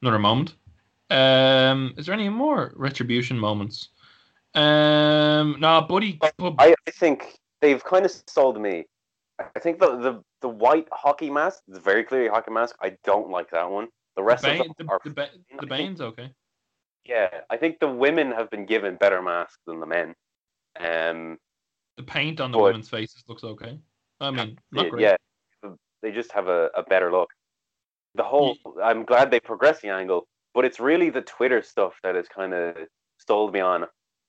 Another moment. Um, is there any more Retribution moments? Um, nah, Buddy. I, I think they've kind of sold me. I think the, the, the white hockey mask, the very clearly hockey mask, I don't like that one. The rest the Bane, of them the, are... The, ba- the Bane's okay. Yeah, I think the women have been given better masks than the men. Um, the paint on the but, women's faces looks okay. I mean, not great. Yeah, they just have a, a better look. The whole... Yeah. I'm glad they progressed the angle, but it's really the Twitter stuff that has kind of stalled me on.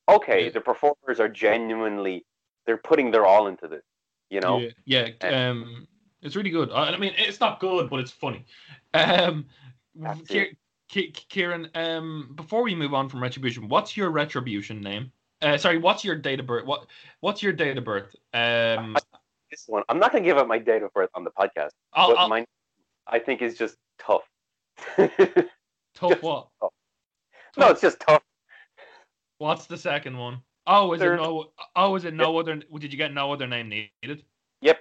Okay, yeah. The performers are genuinely... They're putting their all into this, you know? Yeah, yeah. Um, it's really good. I, I mean, it's not good, but it's funny. Um, Kier, K- Kieran, um, before we move on from Retribution, what's your Retribution name? Uh, sorry, what's your date of birth? What, what's your date of birth? Um, I, this one. I'm not going to give up my date of birth on the podcast, I'll, but I'll, mine, I think, is just tough. Tough just what? Tough. No, it's just tough. What's the second one? Oh, is Third. it no? Oh, is it no yep. other? Did you get no other name needed? Yep.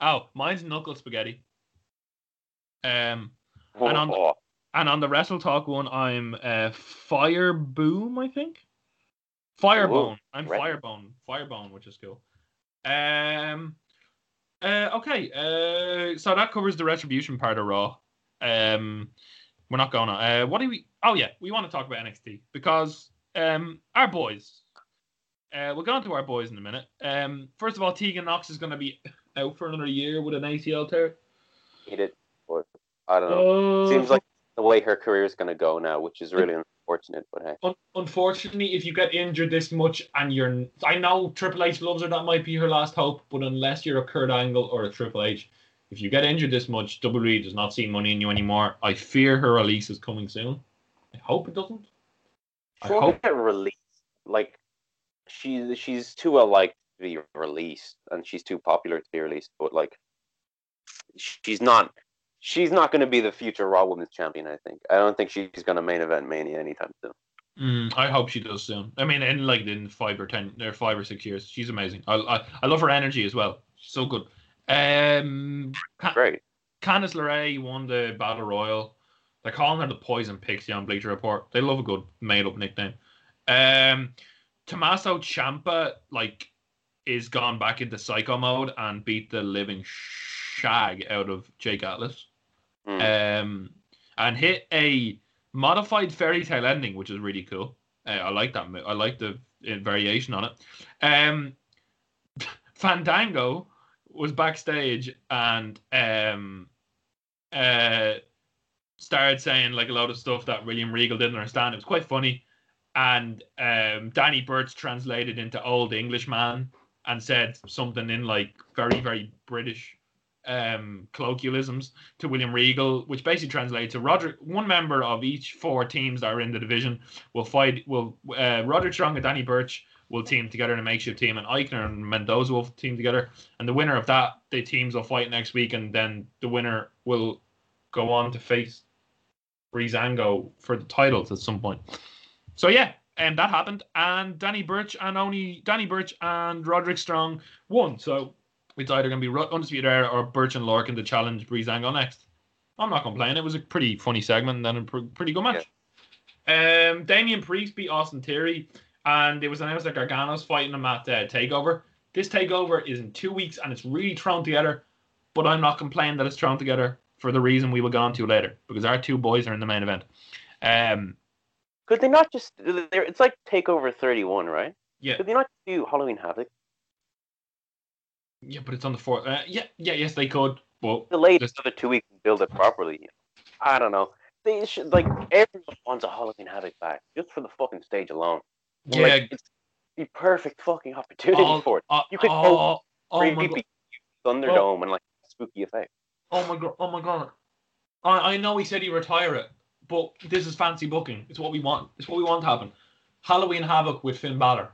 Oh, mine's Knuckle Spaghetti. Um, oh, and on oh. and on the Wrestle Talk one, I'm uh, Fire Boom, I think. Firebone. Ooh, I'm right. Firebone. Firebone, which is cool. Um. Uh. Okay. Uh. So that covers the Retribution part of Raw. Um. We're not going on. Uh. What do we? Oh yeah, we want to talk about N X T because um our boys. Uh, we'll get on to our boys in a minute. Um, first of all, Tegan Knox is going to be out for another year with an A C L tear. He did. I don't know. Uh, Seems like the way her career is going to go now, which is really unfortunate. But hey. un- Unfortunately, if you get injured this much and you're... I know Triple H loves her, that might be her last hope, but unless you're a Kurt Angle or a Triple H, if you get injured this much, W W E does not see money in you anymore. I fear her release is coming soon. I hope it doesn't. I sure hope... that release, like... She, she's too well liked to be released, and she's too popular to be released. But like, she's not, she's not going to be the future Raw Women's Champion. I think. I don't think she's going to main event Mania anytime soon. Mm, I hope she does soon. I mean, in like in five or ten, or five or six years, she's amazing. I, I, I love her energy as well. She's so good. Um, Can- Great. Candice LeRae won the Battle Royal. They're calling her the Poison Pixie on Bleacher Report. They love a good made-up nickname. Um. Tommaso Ciampa, like, is gone back into psycho mode and beat the living shag out of Jake Atlas. Mm. Um, and hit a modified fairy tale ending, which is really cool. Uh, I like that. I like the uh, variation on it. Um, Fandango was backstage and um, uh, started saying, like, a lot of stuff that William Regal didn't understand. It was quite funny. And um, Danny Burch translated into Old Englishman and said something in, like, very, very British um, colloquialisms to William Regal, which basically translates to Roger. One member of each four teams that are in the division will fight. Will uh, Roger Strong and Danny Burch will team together in a makeshift team, and Eichner and Mendoza will team together. And the winner of that, the teams will fight next week, and then the winner will go on to face Breezango for the titles at some point. So yeah, and um, that happened, and Danny Burch and only Danny Burch and Roderick Strong won. So it's either going to be Undisputed Era or Burch and Larkin to challenge Breezango next. I'm not complaining. It was a pretty funny segment and a pr- pretty good match. Yeah. Um, Damian Priest beat Austin Theory, and it was announced that Gargano's fighting him at uh, Takeover. This Takeover is in two weeks, and it's really thrown together. But I'm not complaining that it's thrown together for the reason we will get on to later, because our two boys are in the main event. Um. Could they not just... It's like Takeover thirty-one, right? Yeah. Could they not do Halloween Havoc? Yeah, but it's on the fourth. Uh, yeah, yeah, yes, they could. But delayed just... another two weeks and build it properly. I don't know. They should, like, everyone wants a Halloween Havoc back, just for the fucking stage alone. Yeah. Like, it's the perfect fucking opportunity oh, for it. Oh, you could oh, oh, really oh go Thunderdome oh. and, like, spooky effect. Oh, my God. Oh, my God. I, I know he said he'd retire it. But this is fancy booking. It's what we want. It's what we want to happen. Halloween Havoc with Finn Balor.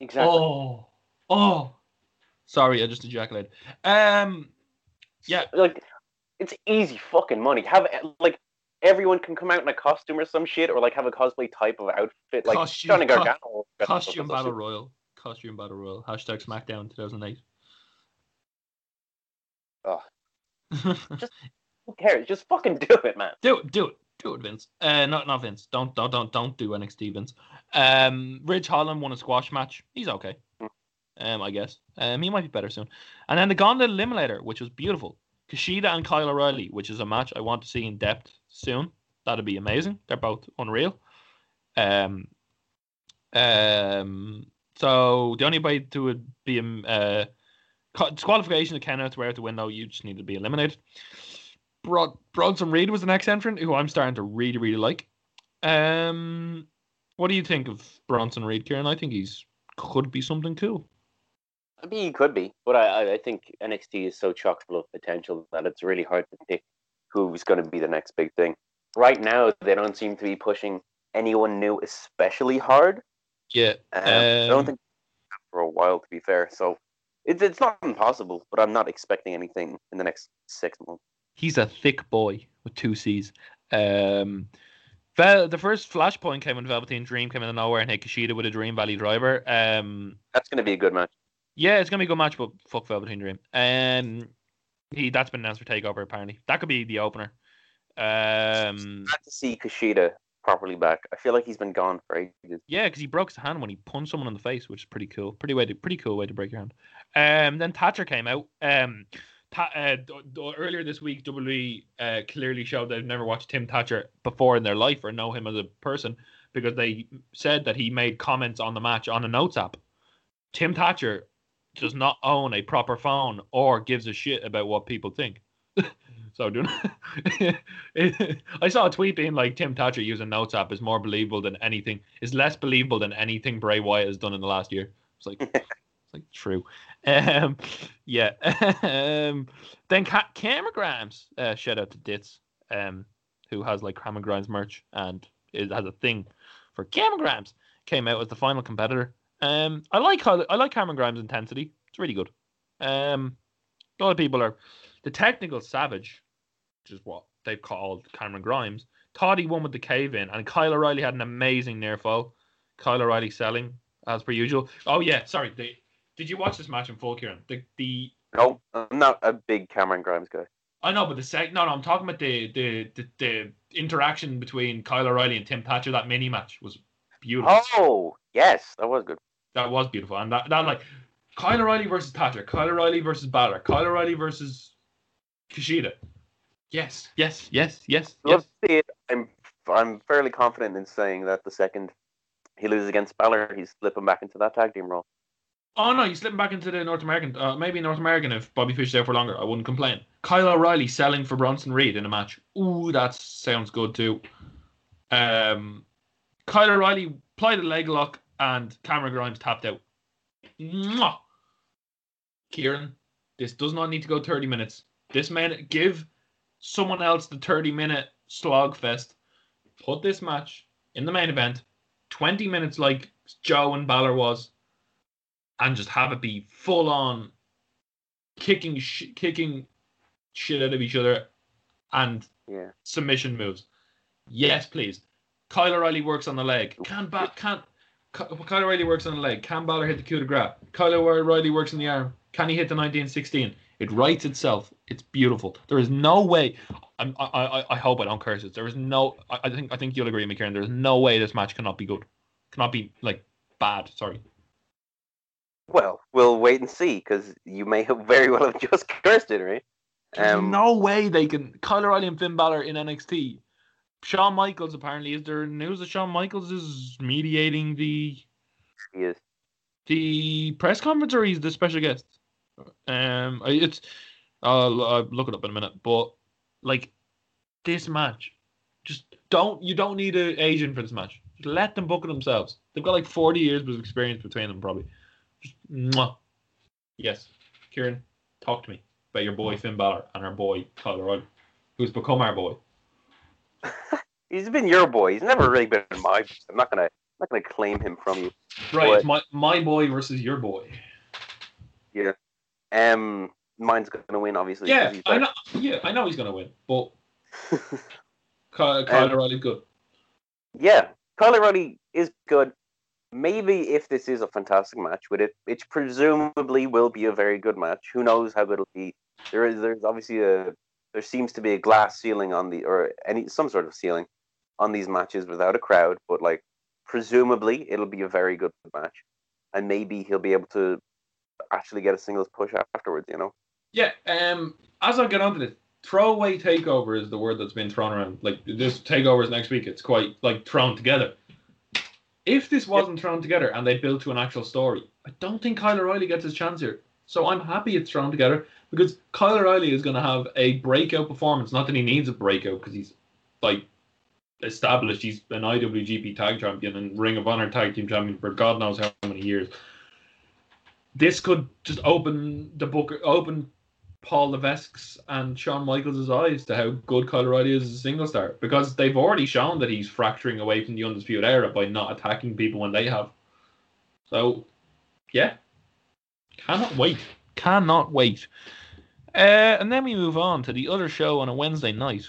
Exactly. Oh, oh. Sorry, I just ejaculated. Um, yeah. Like, it's easy fucking money. Have like everyone can come out in a costume or some shit, or like have a cosplay type of outfit, like costume, Johnny Gargano. Co- costume Battle shit. Royal. Costume Battle Royal. Hashtag SmackDown two thousand eight. Oh. just who cares? Just fucking do it, man. Do it. Do it. Do it, Vince. Uh, not not Vince. Don't don't don't don't do N X T, Vince. Um, Ridge Holland won a squash match. He's okay. Mm. um, I guess. Um, he might be better soon. And then the Gauntlet Eliminator, which was beautiful. Kushida and Kyle O'Reilly, which is a match I want to see in depth soon. That'd be amazing. They're both unreal. Um, um. So the only way to it be um, uh, disqualification of Ken out to wear out the window. You just need to be eliminated. Bro- Bronson Reed was the next entrant, who I'm starting to really, really like. Um, what do you think of Bronson Reed, Kieran? I think he's could be something cool. I mean, he could be, but I, I think N X T is so chock full of potential that it's really hard to pick who's going to be the next big thing. Right now, they don't seem to be pushing anyone new especially hard. Yeah. Um, um, I don't think for a while, to be fair. So it's, it's not impossible, but I'm not expecting anything in the next six months. He's a thick boy with two C's. Um, Vel- the first Flashpoint came when Velveteen Dream came out of nowhere and hit Kushida with a Dream Valley Driver. Um, That's going to be a good match. Yeah, it's going to be a good match, but fuck Velveteen Dream. Um, he that's been announced for TakeOver, apparently. That could be the opener. Um, glad to see Kushida properly back. I feel like he's been gone for ages. Yeah, because he broke his hand when he punched someone in the face, which is pretty cool. Pretty way, to, pretty cool way to break your hand. Um, then Thatcher came out. Um, ta- uh, d- d- earlier this week, W W E uh, clearly showed they've never watched Tim Thatcher before in their life or know him as a person, because they said that he made comments on the match on a notes app. Tim Thatcher does not own a proper phone or gives a shit about what people think. So do I saw a tweet being like, Tim Thatcher using Notes app is more believable than anything, is less believable than anything Bray Wyatt has done in the last year. It's like, it's like true. Um, yeah. um, then Ca- Cameron Grimes, uh, shout out to Ditz, um, who has like Cameron Grimes merch and it has a thing for Cameron Grimes, came out as the final competitor. Um, I like how, I like Cameron Grimes' intensity. It's really good. Um, a lot of people are the technical savage, which is what they've called Cameron Grimes. Todd he won with the cave in, and Kyle O'Reilly had an amazing near fall. Kyle O'Reilly selling as per usual. Oh yeah, sorry. They, did you watch this match in full, Kieran? The the no, I'm not a big Cameron Grimes guy. I know, but the sec no, no, I'm talking about the the the, the interaction between Kyle O'Reilly and Tim Thatcher. That mini match was beautiful. Oh yes, that was good. That was beautiful. And that, that like, Kyle O'Reilly versus Patrick, Kyle O'Reilly versus Balor, Kyle O'Reilly versus Kushida. Yes, yes, yes, yes, yes. See it. I'm, I'm fairly confident in saying that the second he loses against Balor, he's slipping back into that tag team role. Oh, no, he's slipping back into the North American. Uh, maybe North American if Bobby Fish is there for longer. I wouldn't complain. Kyle O'Reilly selling for Bronson Reed in a match. Ooh, that sounds good too. Um, Kyle O'Reilly applied a leg lock, and Cameron Grimes tapped out. Mwah! Kieran, this does not need to go thirty minutes. This man, give someone else the thirty-minute slog fest. Put this match in the main event, twenty minutes like Joe and Balor was, and just have it be full-on kicking sh- kicking shit out of each other and yeah. Submission moves. Yes, please. Kyle O'Reilly works on the leg. Can't back, can't... Kyle O'Reilly works on the leg. Can Balor hit the coup de grace? Kyle O'Reilly works on the arm. Can he hit the nineteen sixteen? It writes itself. It's beautiful. There is no way. I'm, I I I hope I don't curse it. There is no. I, I think I think you'll agree with me, Kieran. There is no way this match cannot be good. Cannot be like bad. Sorry. Well, we'll wait and see, because you may have very well have just cursed it, right? There's um, no way they can. Kyle O'Reilly and Finn Balor in N X T. Shawn Michaels, apparently, is there news that Shawn Michaels is mediating the he is. the press conference, or he's the special guest? Um, it's I'll, I'll look it up in a minute. But like this match, just don't you don't need an agent for this match. Just let them book it themselves. They've got like forty years of experience between them, probably. Just mwah. Yes, Kieran, talk to me about your boy Finn Balor and our boy Kyle O'Reilly, who's become our boy. He's been your boy. He's never really been my. I'm not gonna, I'm not gonna claim him from you. Right, but, it's my my boy versus your boy. Yeah, um, mine's gonna win, obviously. Yeah, he's I know. Yeah, I know he's gonna win, but Kyle, Kyle um, O'Reilly's good. Yeah, Kyle O'Reilly is good. Maybe if this is a fantastic match, with it, it presumably will be a very good match. Who knows how it'll be? There is, there's obviously a. There seems to be a glass ceiling on the, or any some sort of ceiling on these matches without a crowd, but like presumably it'll be a very good match, and maybe he'll be able to actually get a singles push afterwards, you know? Yeah, um, as I get onto this, throwaway takeover is the word that's been thrown around. Like, there's takeovers next week. It's quite, like, thrown together. If this wasn't thrown together and they built to an actual story, I don't think Kyle O'Reilly gets his chance here. So I'm happy it's thrown together because Kyle O'Reilly is going to have a breakout performance. Not that he needs a breakout because he's, like, established. He's an I W G P tag champion and Ring of Honor tag team champion for God knows how many years. This could just open the book, open Paul Levesque's and Shawn Michaels' eyes to how good Kyle O'Reilly is as a single star, because they've already shown that he's fracturing away from the Undisputed Era by not attacking people when they have. So, yeah. Cannot wait. Cannot wait. Uh, and then we move on to the other show on a Wednesday night.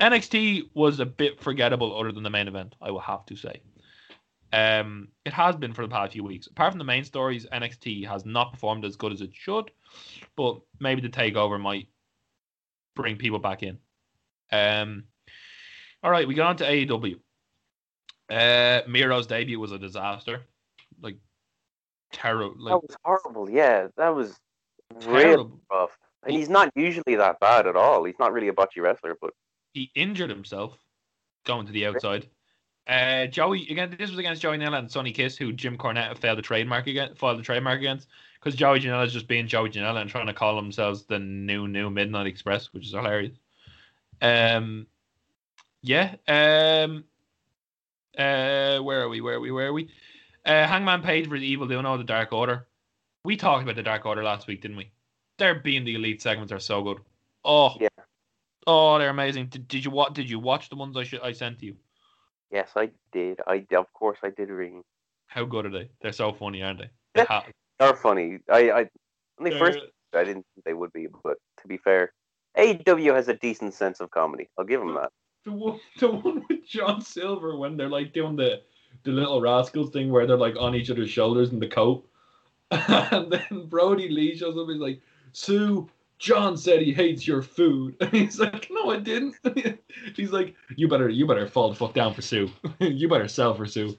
N X T was a bit forgettable other than the main event, I will have to say. Um, it has been for the past few weeks. Apart from the main stories, N X T has not performed as good as it should, but maybe the takeover might bring people back in. Um, all right, we got on to A E W. Uh, Miro's debut was a disaster. Like, terrible. Like, that was horrible, yeah. That was terrible. Rough. And he, he's not usually that bad at all. He's not really a botchy wrestler, but... He injured himself going to the outside. Uh, Joey again. This was against Joey Janela and Sonny Kiss, who Jim Cornette filed the trademark against. Filed the trademark against because Joey Janela is just being Joey Janela and trying to call themselves the new new Midnight Express, which is hilarious. Um, yeah. Um, uh, where are we? Where are we? Where are we? Uh, Hangman Page versus Evil Uno, the Dark Order. We talked about the Dark Order last week, didn't we? They're being the elite segments are so good. Oh, yeah. Oh, they're amazing. Did, did you what? Did you watch the ones I sh- I sent to you? Yes, I did. I of course I did. Ring. How good are they? They're so funny, aren't they? They ha- they're funny. I, I when they first I didn't think they would be, but to be fair, A E W has a decent sense of comedy. I'll give them that. The one, the one with John Silver when they're like doing the the Little Rascals thing where they're like on each other's shoulders in the coat, and then Brody Lee shows up. He's like, Sue. John said he hates your food. And he's like, no, I didn't. He's like, you better you better fall the fuck down for Sue. You better sell for Sue.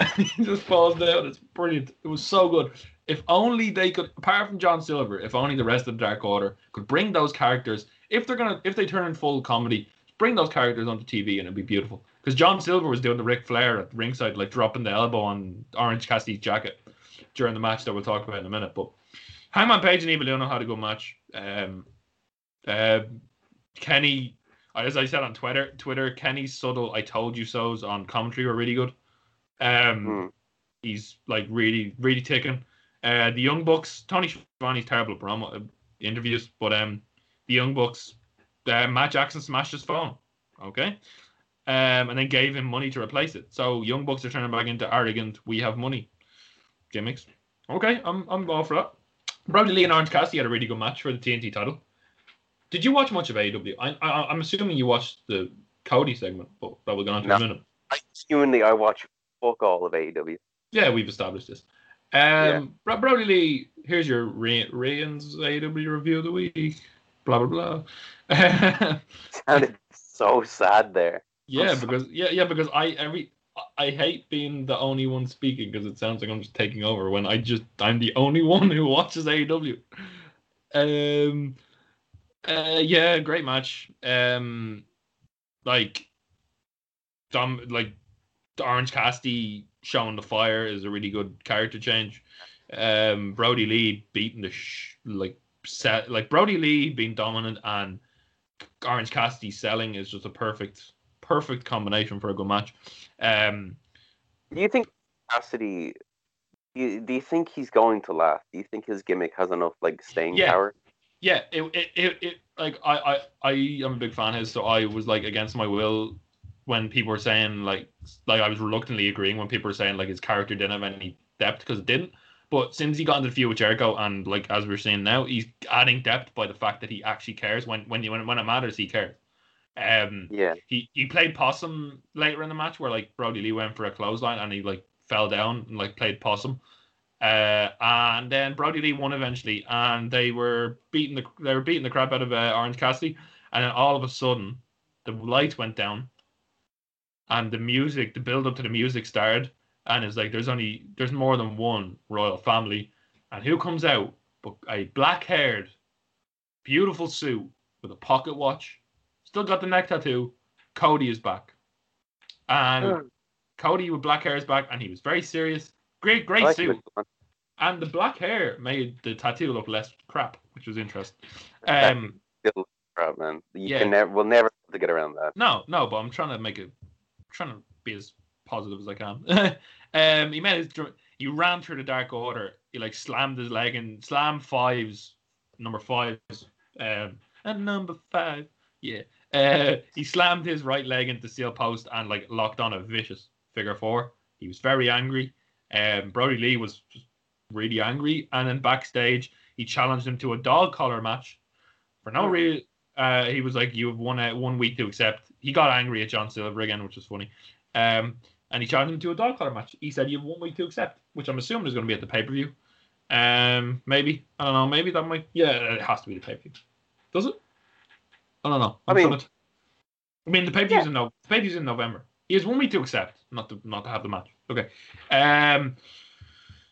And he just falls down. It's brilliant. It was so good. If only they could, apart from John Silver, if only the rest of the Dark Order could bring those characters, if they're gonna if they turn in full comedy, bring those characters onto T V and it'd be beautiful. Because John Silver was doing the Ric Flair at ringside, like dropping the elbow on Orange Cassidy's jacket during the match that we'll talk about in a minute. But Hangman Page and Evil Uno had a good match. Um, uh, Kenny, as I said on Twitter, Twitter Kenny's subtle "I told you so's" on commentary were really good. Um, mm. He's like really, really ticking. Uh, the Young Bucks, Tony Schiavone's terrible promo uh, interviews, but um, the Young Bucks, uh, Matt Jackson smashed his phone, okay, um, and then gave him money to replace it. So Young Bucks are turning back into arrogant, we have money gimmicks. Okay, I'm I'm all for that. Brody Lee and Orange Cassidy had a really good match for the T N T title. Did you watch much of A E W? I, I, I'm assuming you watched the Cody segment, but that we'll go on to no, in a minute. I genuinely, I watch fuck all of A E W. Yeah, we've established this. Um, yeah. Brody Lee, here's your Rian's A E W review of the week. Blah, blah, blah. Sounded so sad there. Yeah, because yeah, yeah, because I every... I hate being the only one speaking because it sounds like I'm just taking over when I just I'm the only one who watches A E W. Um, uh, yeah, great match. Um, like, Dom, like Orange Cassidy showing the fire is a really good character change. Um, Brody Lee beating the sh- like set like Brody Lee being dominant and Orange Cassidy selling is just a perfect. Perfect combination for a good match. Um, do you think Cassidy? Do you, do you think he's going to last? Do you think his gimmick has enough like staying yeah, power? Yeah, it, it it it like I I I am a big fan of his, so I was like against my will when people were saying like like I was reluctantly agreeing when people were saying like his character didn't have any depth because it didn't. But since he got into the feud with Jericho and like as we're seeing now, he's adding depth by the fact that he actually cares when when when when it matters, he cares. Um, yeah. He he played possum later in the match where like Brody Lee went for a clothesline and he like fell down and like played possum, uh, and then Brody Lee won eventually and they were beating the they were beating the crap out of uh, Orange Cassidy, and then all of a sudden the lights went down and the music the build up to the music started and it's like there's only there's more than one royal family And who comes out but a black-haired, beautiful suit with a pocket watch, still got the neck tattoo? Cody is back. And mm. Cody with black hair is back, and he was very serious. Great, great like suit. And the black hair made the tattoo look less crap, which was interesting. Um, still crap, man. You yeah. can never, we'll never have to get around that. No, no, but I'm trying to make it, trying to be as positive as I can. um, he made his, he ran through the Dark Order. He like slammed his leg and slammed fives, number fives, um, and number five. Yeah. Uh, he slammed his right leg into the steel post and like locked on a vicious figure four. He was very angry. Um, Brody Lee was just really angry, and then backstage he challenged him to a dog collar match for no reason. Uh, he was like, "You have one uh, one week to accept." He got angry at John Silver again, which was funny. Um, and he challenged him to a dog collar match. He said, "You have one week to accept," which I'm assuming is going to be at the pay per view. Um, maybe I don't know. Maybe that might. Yeah, it has to be the pay per view. Does it? I don't know. I'm I mean, to... I mean, the pay per view's yeah. in no... the pay per view's in November. He has one week to accept, not to not to have the match. Okay. Um,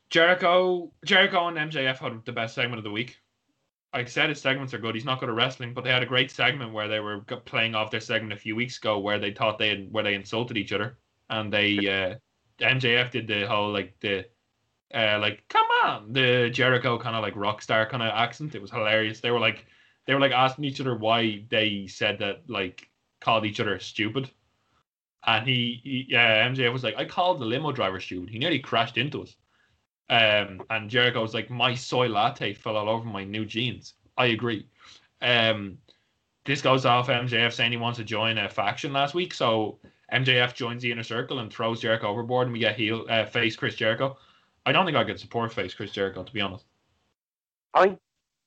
Jericho, Jericho, and M J F had the best segment of the week. Like I said, his segments are good. He's not good at wrestling, but they had a great segment where they were playing off their segment a few weeks ago, where they thought they had, where they insulted each other, and they uh, M J F did the whole like the uh, like come on the Jericho kind of like rock star kind of accent. It was hilarious. They were like. They were like asking each other why they said that, like called each other stupid, and he, he yeah, M J F was like, "I called the limo driver stupid. He nearly crashed into us." Um, and Jericho was like, "My soy latte fell all over my new jeans." I agree. Um, this goes off M J F saying he wants to join a faction last week, so M J F joins the Inner Circle and throws Jericho overboard, and we get heel uh, face Chris Jericho. I don't think I could support face Chris Jericho, to be honest. I.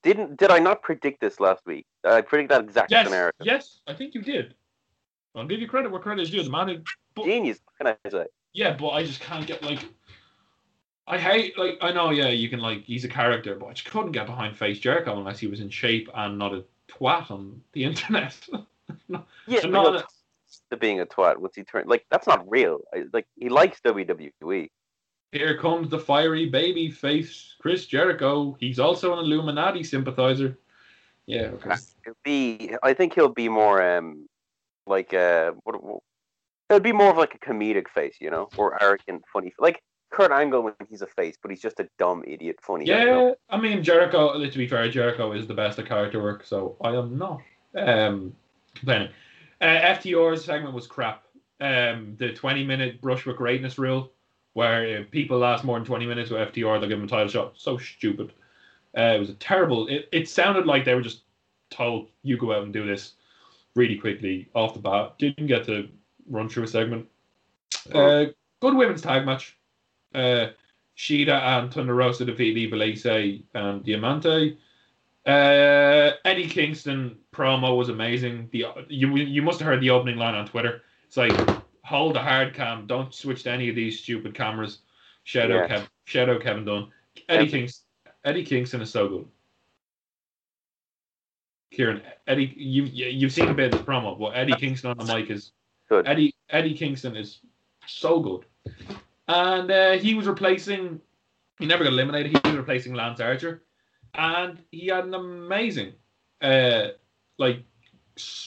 Didn't did I not predict this last week? I predicted that exact yes, scenario. Yes, I think you did. I'll give you credit where credit is due. The man who, but, genius. What can I say? Yeah, but I just can't get like. I hate like I know yeah you can like he's a character, but I just couldn't get behind face Jericho unless he was in shape and not a twat on the internet. no, yeah, so not a, to being a twat. What's he turn like? That's not real. I, like he likes W W E. Here comes the fiery baby face, Chris Jericho. He's also an Illuminati sympathizer. Yeah, okay. He'll be, I think he'll be more um, like a, what, what, he'll be more of like a comedic face, you know, or arrogant, funny. Like Kurt Angle when he's a face, but he's just a dumb idiot, funny. Yeah, you know? I mean, Jericho, to be fair, Jericho is the best at character work, so I am not um, complaining. Uh, F T R's segment was crap. Um, the twenty-minute brush with greatness rule. Where if people last more than twenty minutes with F T R, they'll give them a title shot. So stupid. Uh, it was a terrible... It, it sounded like they were just told, you go out and do this really quickly off the bat. Didn't get to run through a segment. Uh, good women's tag match. Uh, Shida and Thunder Rosa defeated Eva Lacey and Diamante. Uh, Eddie Kingston promo was amazing. The you You must have heard the opening line on Twitter. It's like... Hold the hard cam. Don't switch to any of these stupid cameras. Shout out, yeah. Kev- shout out Kevin Dunn. Eddie, Kings- Eddie Kingston is so good. Kieran, Eddie, you, you've seen a bit of this promo, but Eddie Kingston on the mic is... Good. Eddie Eddie Kingston is so good. And uh, he was replacing... He never got eliminated. He was replacing Lance Archer. And he had an amazing, uh, like,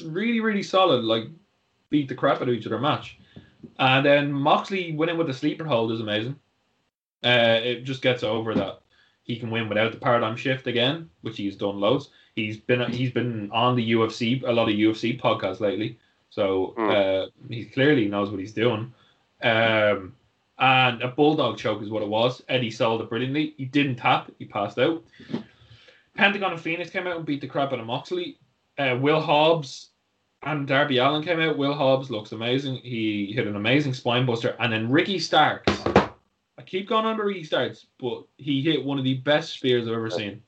really, really solid, like, beat the crap out of each other match. And then Moxley winning with the sleeper hold is amazing. Uh, it just gets over that he can win without the paradigm shift again, which he's done loads. He's been he's been on the U F C, a lot of U F C podcasts lately, so uh, he clearly knows what he's doing. Um, and a bulldog choke is what it was. Eddie sold it brilliantly. He didn't tap. He passed out. Pentagon and Phoenix came out and beat the crap out of Moxley. Uh, Will Hobbs and Darby Allin came out. Will Hobbs looks amazing. He hit an amazing spine buster. And then Ricky Starks. I keep going on to Ricky Starks, but he hit one of the best spears I've ever seen.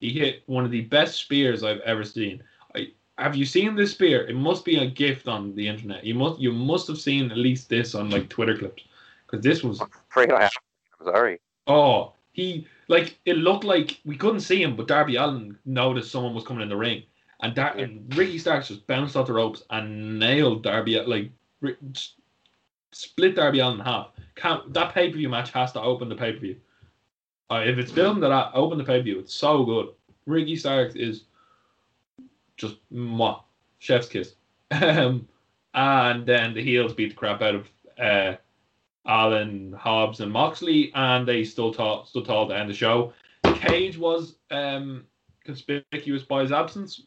He hit one of the best spears I've ever seen. I, have you seen this spear? It must be a gift on the internet. You must you must have seen at least this on like Twitter clips. Because this was... I'm afraid I have. I'm sorry. Oh, he... Like, it looked like... We couldn't see him, but Darby Allin noticed someone was coming in the ring. And, Dar- and Ricky Starks just bounced off the ropes and nailed Darby, like, r- split Darby Allin in half. Can't, that pay-per-view match has to open the pay-per-view. Uh, if it's building that I open the pay-per-view, it's so good. Ricky Starks is just mwah, chef's kiss. um, and then the heels beat the crap out of uh, Allen, Hobbs, and Moxley, and they stood tall, stood tall to end the show. Cage was um, conspicuous by his absence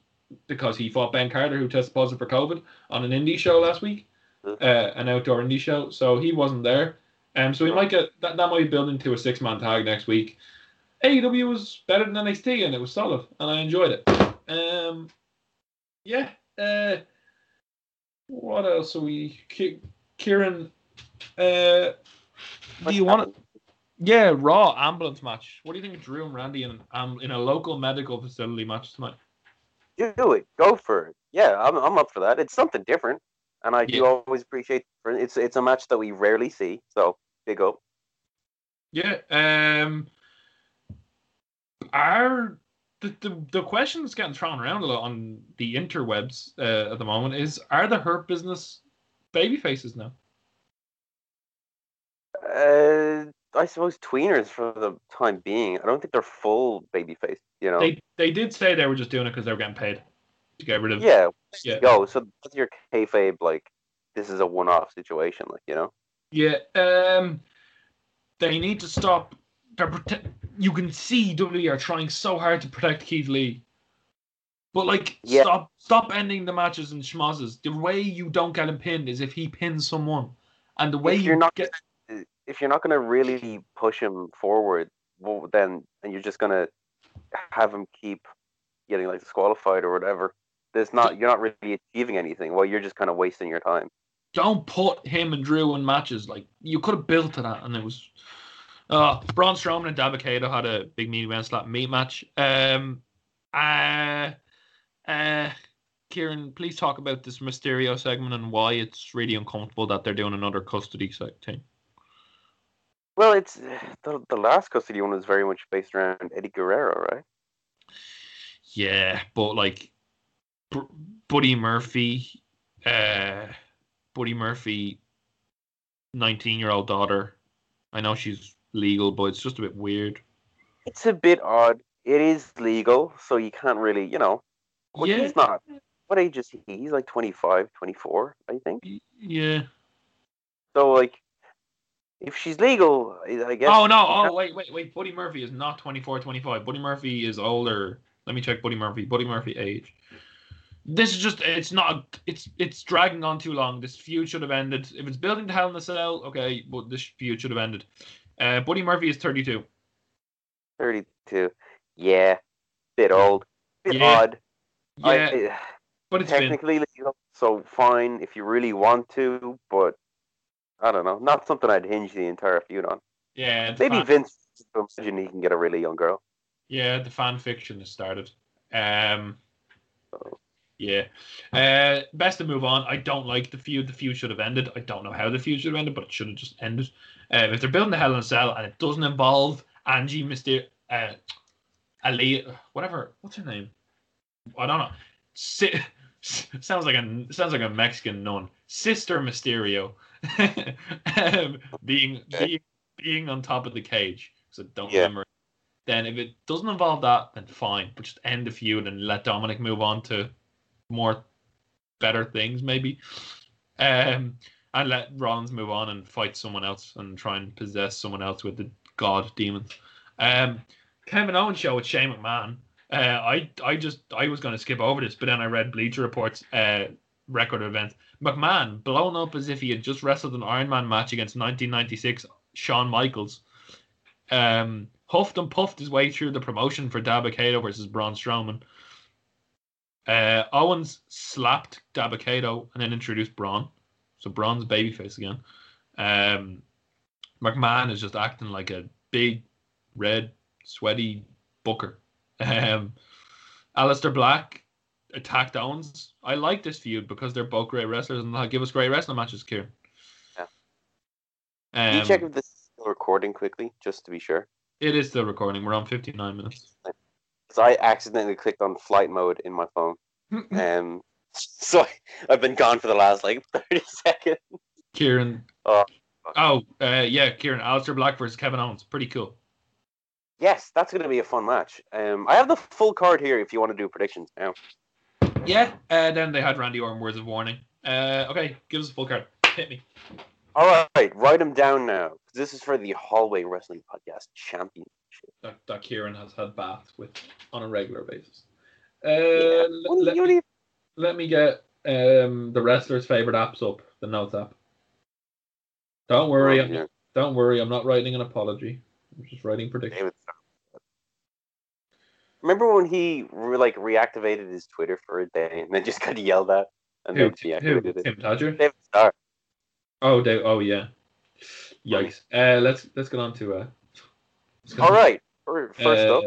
because he fought Ben Carter, who tested positive for COVID, on an indie show last week, uh, an outdoor indie show, so he wasn't there. Um, so we might get that, that might build into a six-man tag next week. A E W was better than N X T, and it was solid, and I enjoyed it. Um, yeah. Uh, what else are we... K- Kieran... Uh, do you want it? Yeah, Raw ambulance match. What do you think of Drew and Randy in, um, in a local medical facility match tonight? Do it. Go for it. Yeah, I'm I'm up for that. It's something different, and I do yeah. always appreciate it. It's, it's a match that we rarely see, so big up. Yeah, um... Are the, the the question that's getting thrown around a lot on the interwebs uh, at the moment is, are the Hurt Business baby faces now? Uh, I suppose tweeners for the time being. I don't think they're full baby face. You know, they they did say they were just doing it because they were getting paid to get rid of. Yeah, yeah. Yo, so that's your kayfabe. Like, this is a one-off situation. Like, you know. Yeah. Um, they need to stop. They're protect- you can see W W E are trying so hard to protect Keith Lee. But, like, yeah. stop stop ending the matches and schmozzes. The way you don't get him pinned is if he pins someone. And the way if you're you not get... If you're not going to really push him forward, well, then, and you're just going to have him keep getting, like, disqualified or whatever, there's not you're not really achieving anything. Well, you're just kind of wasting your time. Don't put him and Drew in matches. Like, you could have built to that, and it was... Uh, Braun Strowman and Dabakato had a big meat event slap meat match. Um, uh, uh, Kieran, please talk about this Mysterio segment and why it's really uncomfortable that they're doing another custody thing. Well, it's the, the last custody one was very much based around Eddie Guerrero, right? Yeah, but like B- Buddy Murphy, uh, Buddy Murphy, nineteen-year-old daughter. I know she's legal, but it's just a bit weird. It's a bit odd. It is legal, so you can't really, you know. Well, yeah. He's not. What age is he? He's like twenty-five, twenty-four, I think. Yeah. So, like, if she's legal, I guess. Oh, no. Oh, wait, wait, wait. Buddy Murphy is not twenty-four, twenty-five. Buddy Murphy is older. Let me check Buddy Murphy. Buddy Murphy age. This is just, it's not, it's it's dragging on too long. This feud should have ended. If it's building to Hell in a Cell, okay, but this feud should have ended. Uh, Buddy Murphy is thirty-two. thirty-two. Yeah. Bit old. Bit yeah. odd. Yeah. I, uh, but it's technically legal, so fine if you really want to, but I don't know. Not something I'd hinge the entire feud on. Yeah. Maybe fan- Vince, imagine he can get a really young girl. Yeah, the fan fiction has started. Um. So. Yeah. Uh, best to move on. I don't like the feud. The feud should have ended. I don't know how the feud should have ended, but it should have just ended. Uh, if they're building the Hell in a Cell and it doesn't involve Angie, Mysterio, uh, Ali, whatever, what's her name? I don't know. Si- sounds like a sounds like a Mexican nun. Sister Mysterio, um, being being being on top of the cage. So don't yeah. remember. Then if it doesn't involve that, then fine. But just end the feud and let Dominic move on to more better things, maybe, um, and let Rollins move on and fight someone else and try and possess someone else with the God demon. Um, Kevin Owens show with Shane McMahon. Uh, I I just I was going to skip over this, but then I read Bleacher Report's uh, record of events. McMahon blown up as if he had just wrestled an Iron Man match against nineteen ninety-six Shawn Michaels. Um, huffed and puffed his way through the promotion for Dabakato versus Braun Strowman. Uh, Owens slapped Dabakato and then introduced Braun. So Braun's babyface again. Um, McMahon is just acting like a big, red, sweaty booker. Um, Aleister Black attacked Owens. I like this feud because they're both great wrestlers and they'll give us great wrestling matches, Kieran. Yeah. Um, Can you check if this is still recording quickly, just to be sure? It is still recording. We're on fifty-nine minutes. So I accidentally clicked on flight mode in my phone. um, so I've been gone for the last, like, thirty seconds. Kieran. Oh, oh uh, yeah, Kieran. Aleister Black versus Kevin Owens. Pretty cool. Yes, that's going to be a fun match. Um, I have the full card here if you want to do predictions now. Yeah, uh, then they had Randy Orton words of warning. Uh, okay, give us a full card. Hit me. All right, write them down now. This is for the Hallway Wrestling Podcast Championship. That, that Kieran has had baths with on a regular basis. Uh, yeah. l- let, me, let me get um, the wrestler's favorite apps up, the notes app. Don't worry, oh, yeah. I'm, don't worry. I'm not writing an apology. I'm just writing predictions. Remember when he re- like reactivated his Twitter for a day and then just got yelled at and who, then deactivated who? It? Tim Tadger? David Starr. Oh, Dave, oh yeah. Yikes. Uh, let's let's get on to. Uh, get All on. right. First uh,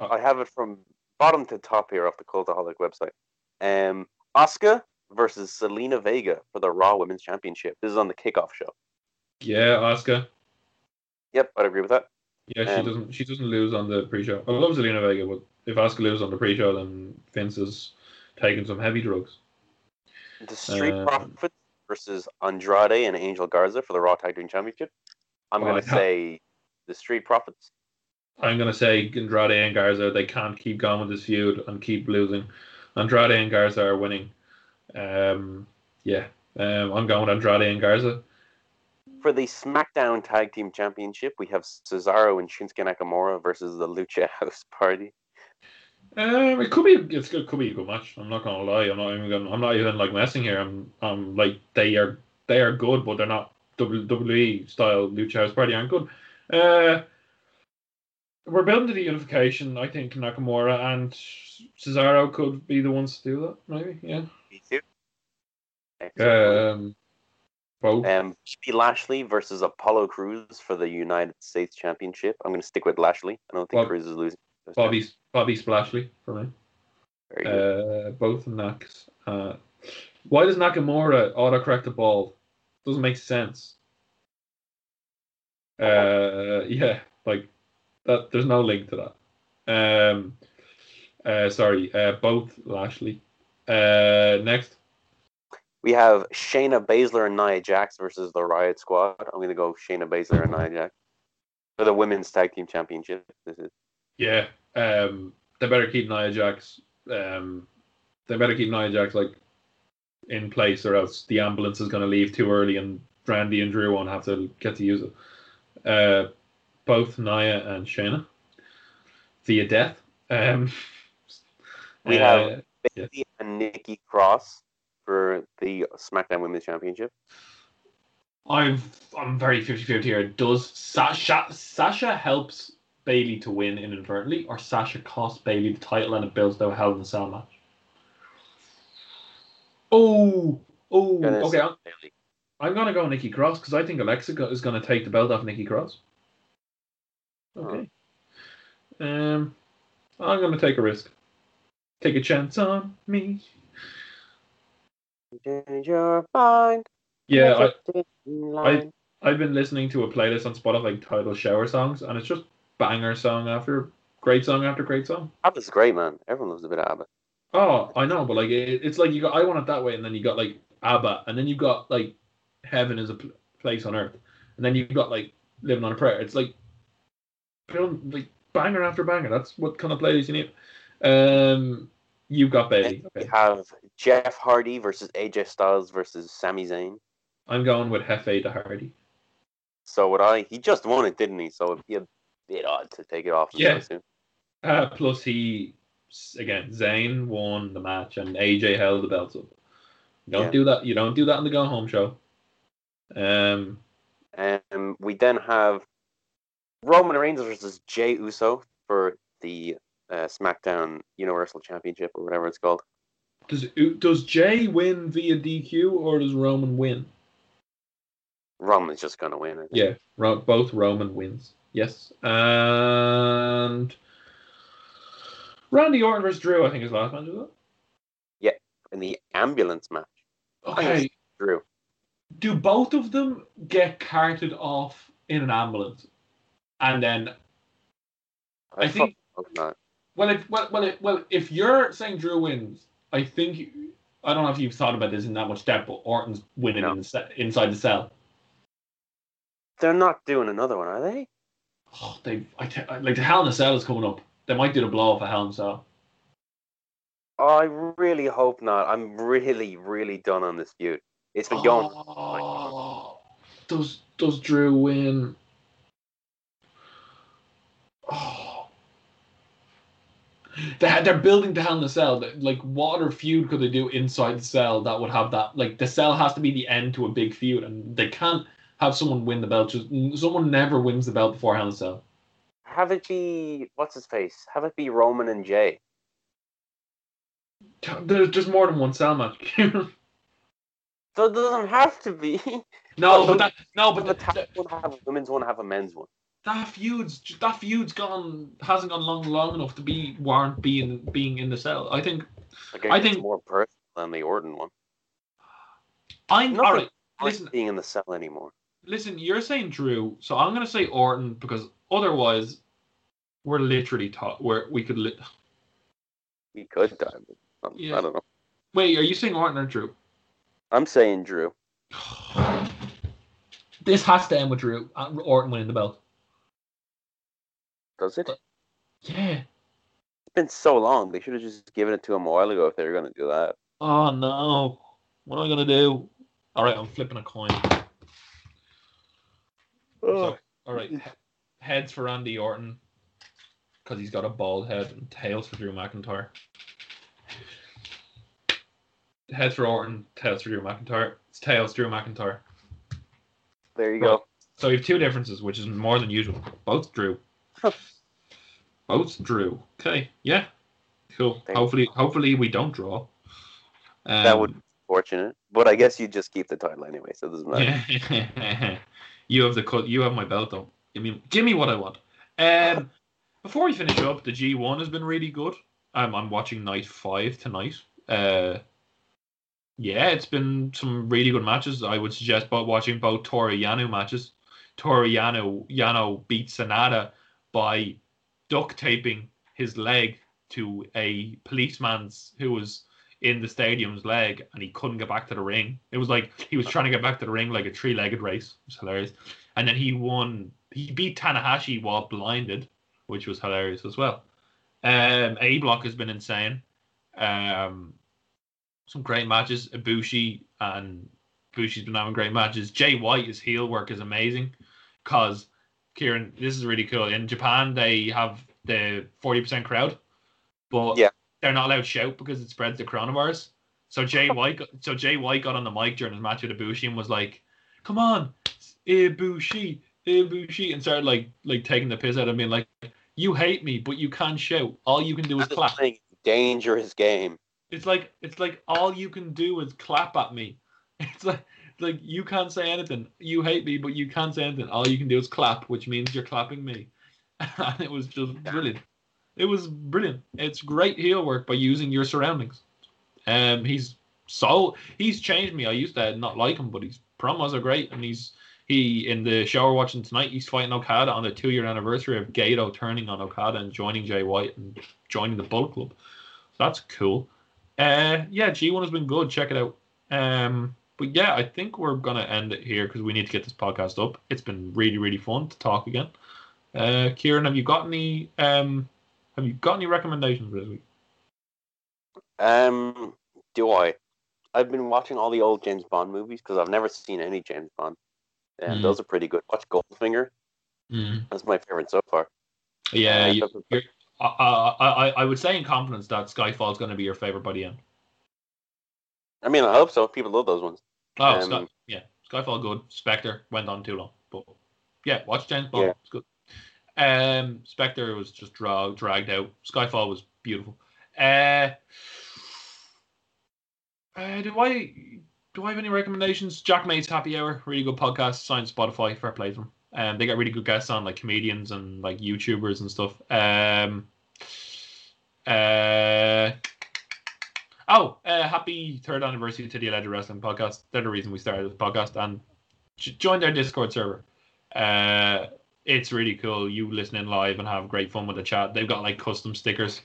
up, I have it from bottom to top here off the Cultaholic website. Um, Asuka versus Zelina Vega for the Raw Women's Championship. This is on the kickoff show. Yeah, Asuka. Yep, I'd agree with that. Yeah, she um, doesn't. She doesn't lose on the pre-show. I love Zelina Vega, but if Asuka loses on the pre-show, then Vince is taking some heavy drugs. The Street um, Profits versus Andrade and Angel Garza for the Raw Tag Team Championship. I'm well, going to say the Street Profits. I'm going to say Andrade and Garza. They can't keep going with this feud and keep losing. Andrade and Garza are winning. Um, yeah, um, I'm going with Andrade and Garza. For the SmackDown Tag Team Championship, we have Cesaro and Shinsuke Nakamura versus the Lucha House Party. Um, it could be it's, it could be a good match. I'm not gonna lie. I'm not even gonna, I'm not even like messing here. I'm I'm like they are they are good, but they're not W W E style. Lucha House Party aren't good. Uh, we're building to the unification. I think Nakamura and Cesaro could be the ones to do that. Maybe, yeah. Me too. Excellent. Um. Both. Um, Bobby Lashley versus Apollo Crews for the United States Championship. I'm going to stick with Lashley. I don't think Bob, Crews is losing. Bobby, Bobby Splashley for me. Very good. Uh, both Naks. Uh, why does Nakamura autocorrect the ball? Doesn't make sense. Uh, yeah, like that. There's no link to that. Um, uh, sorry. Uh, both Lashley. Uh, next. We have Shayna Baszler and Nia Jax versus the Riot Squad. I'm going to go Shayna Baszler and Nia Jax for the Women's Tag Team Championship. This is yeah. Um, they better keep Nia Jax. Um, they better keep Nia Jax like in place, or else the ambulance is going to leave too early, and Randy and Drew won't have to get to use it. Uh, both Nia and Shayna via death. Um, we have uh, Bayley yeah. and Nikki Cross for the SmackDown Women's Championship. I'm I'm very fifty-fifty here. Does Sasha Sasha helps Bayley to win inadvertently, or Sasha costs Bayley the title and it builds to a Hell in a Cell match? Oh, oh, okay. I'm, I'm gonna go Nikki Cross because I think Alexa is gonna take the belt off Nikki Cross. Okay. Oh. Um, I'm gonna take a risk. Take a chance on me. Change your mind. Yeah, I, I, I've been listening to a playlist on Spotify titled Shower Songs, and it's just banger song after great song after great song. ABBA's great, man. Everyone loves a bit of ABBA. Oh, I know, but like it, it's like you got I Want It That Way, and then you got like ABBA, and then you got like Heaven is a pl- Place on Earth, and then you've got like Living on a Prayer. It's like, like banger after banger. That's what kind of playlist you need. Um... You've got Bayley. Okay. We have Jeff Hardy versus A J Styles versus Sami Zayn. I'm going with Hefe to Hardy. So would I. He just won it, didn't he? So it'd be a bit odd to take it off. Yeah. Soon. Uh, plus he, again, Zayn won the match and A J held the belts up. You don't yeah. do that. You don't do that on the Go Home Show. Um, um, we then have Roman Reigns versus Jey Uso for the Uh, SmackDown Universal Championship or whatever it's called. Does does Jey win via D Q or does Roman win? Roman's just going to win. I think. Yeah, ro- both Roman wins. Yes, and Randy Orton versus Drew. I think his last match was that. Yeah, in the ambulance match. Okay, Drew. Do both of them get carted off in an ambulance, and then I, I think. Not. Well, if well, well, if, well, if you're saying Drew wins, I think I don't know if you've thought about this in that much depth, but Orton's winning no. in the, inside the cell. They're not doing another one, are they? oh, they I te- like the Hell in a Cell is coming up. They might do the blow for Hell in a Cell. I really hope not. I'm really, really done on this feud. It's been oh, going. Oh, does does Drew win? Oh, they they're building the Hell in a Cell. Like, what other feud could they do inside the Cell that would have that? Like, the Cell has to be the end to a big feud, and they can't have someone win the belt. Just someone never wins the belt before Hell in a Cell. Have it be what's his face? Have it be Roman and Jey. There's just more than one cell match. So it doesn't have to be. No, but that no, but the, the, the one have a women's one, have a men's one. That feud's that feud's gone hasn't gone long long enough to be warrant being being in the cell. I think. Okay, I think it's more personal than the Orton one. I'm not all right, listen, being in the cell anymore. Listen, you're saying Drew, so I'm gonna say Orton because otherwise, we're literally taught where we could li- we could die. I don't, yeah. I don't know. Wait, are you saying Orton or Drew? I'm saying Drew. This has to end with Drew. Orton winning the belt. Does it? But, yeah. It's been so long. They should have just given it to him a while ago if they were going to do that. Oh, no. What am I going to do? All right, I'm flipping a coin. Oh. All right. Heads for Randy Orton because he's got a bald head, and tails for Drew McIntyre. Heads for Orton, tails for Drew McIntyre. It's tails, Drew McIntyre. There you right. go. So we have two differences, which is more than usual. Both Drew. Huh. Both Drew. Okay, yeah, cool. Thanks. Hopefully, hopefully we don't draw. Um, that would be fortunate, but I guess you just keep the title anyway, so it doesn't matter. you have the cut. You have my belt, though. I mean, give me what I want. Um, before we finish up, the G one has been really good. Um, I'm watching night five tonight. Uh. Yeah, it's been some really good matches. I would suggest about watching both Toru Yano matches. Toru Yano, Yano beat Sanada by duct taping his leg to a policeman's who was in the stadium's leg, and he couldn't get back to the ring. It was like he was trying to get back to the ring like a three-legged race. It was hilarious. And then he won. He beat Tanahashi while blinded, which was hilarious as well. Um, A Block has been insane. Um... Some great matches. Ibushi and Ibushi's been having great matches. Jay White, his heel work is amazing. Because, Kieran, this is really cool. In Japan, they have the forty percent crowd. But yeah. they're not allowed to shout because it spreads the coronavirus. So Jay White so Jay White got on the mic during his match with Ibushi and was like, come on, Ibushi, Ibushi. And started like like taking the piss out of me and like, you hate me, but you can't shout. All you can do is clap. Dangerous game. It's like it's like all you can do is clap at me. It's like it's like you can't say anything. You hate me, but you can't say anything. All you can do is clap, which means you're clapping me. And it was just brilliant. It was brilliant. It's great heel work by using your surroundings. Um, he's so he's changed me. I used to not like him, but his promos are great. And he's he in the show we're watching tonight. He's fighting Okada on the two year anniversary of Gato turning on Okada and joining Jay White and joining the Bullet Club. So that's cool. Uh, yeah, G one has been good. Check it out. Um, but yeah, I think we're going to end it here because we need to get this podcast up. It's been really, really fun to talk again. Uh, Kieran, have you got any um, have you got any recommendations for this week? Um, do I? I've been watching all the old James Bond movies because I've never seen any James Bond. And mm. those are pretty good. Watch Goldfinger. Mm. That's my favorite so far. Yeah, you, you're... I, I I would say in confidence that Skyfall is going to be your favorite by the end. I mean, I hope so. People love those ones. Oh, um, Sky, yeah, Skyfall good. Spectre went on too long, but yeah, watch James Bond. Yeah. It's good. Um, Spectre was just drag, dragged out. Skyfall was beautiful. Uh, uh, do I do I have any recommendations? Jack May's Happy Hour, really good podcast. Signed Spotify, fair play to them. Um, they got really good guests on, like comedians and like YouTubers and stuff. Um, uh, oh, uh, happy third anniversary to the Alleged Wrestling Podcast. They're the reason we started this podcast, and join their Discord server. Uh, it's really cool. You listen in live and have great fun with the chat. They've got like custom stickers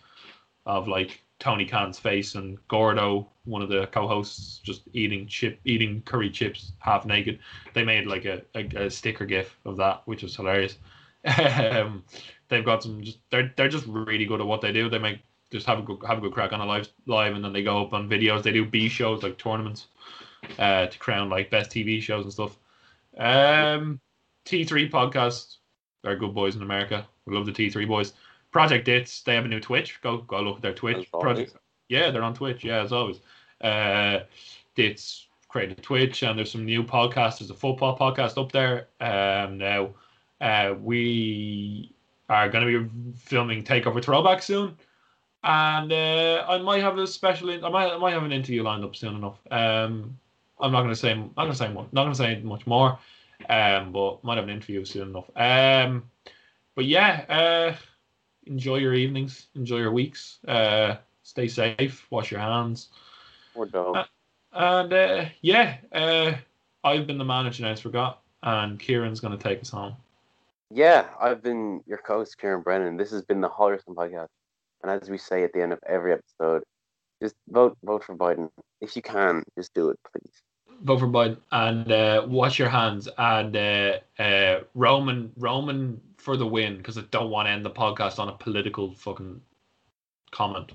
of like Tony Khan's face and Gordo, one of the co-hosts, just eating chip, eating curry chips half naked. They made like a, a, a sticker gif of that, which was hilarious. Um, they've got some. Just, they're they're just really good at what they do. They make just have a good have a good crack on a live live, and then they go up on videos. They do B shows like tournaments, uh, to crown like best T V shows and stuff. Um, T three podcast. They're good boys in America. We love the T three boys. Project It's. They have a new Twitch. Go go look at their Twitch. Project, yeah, they're on Twitch. Yeah, as always. Uh, it's created Twitch, and there's some new podcasts. There's a football podcast up there. Um, now, uh, we are going to be filming Takeover Throwback soon, and uh, I might have a special. In- I might I might have an interview lined up soon enough. Um, I'm not going to say. I'm not going to say. Not going to say much more. Um, but might have an interview soon enough. Um, but yeah. Uh. Enjoy your evenings. Enjoy your weeks. Uh, stay safe. Wash your hands. Or don't. Uh, and uh, yeah, uh, I've been the manager. I forgot. And Kieran's going to take us home. Yeah, I've been your host, Kieran Brennan. This has been the Hall Wrestling Podcast. And as we say at the end of every episode, just vote vote for Biden if you can. Just do it, please. Vote for Biden and uh, wash your hands and uh, uh, Roman Roman for the win, because I don't want to end the podcast on a political fucking comment.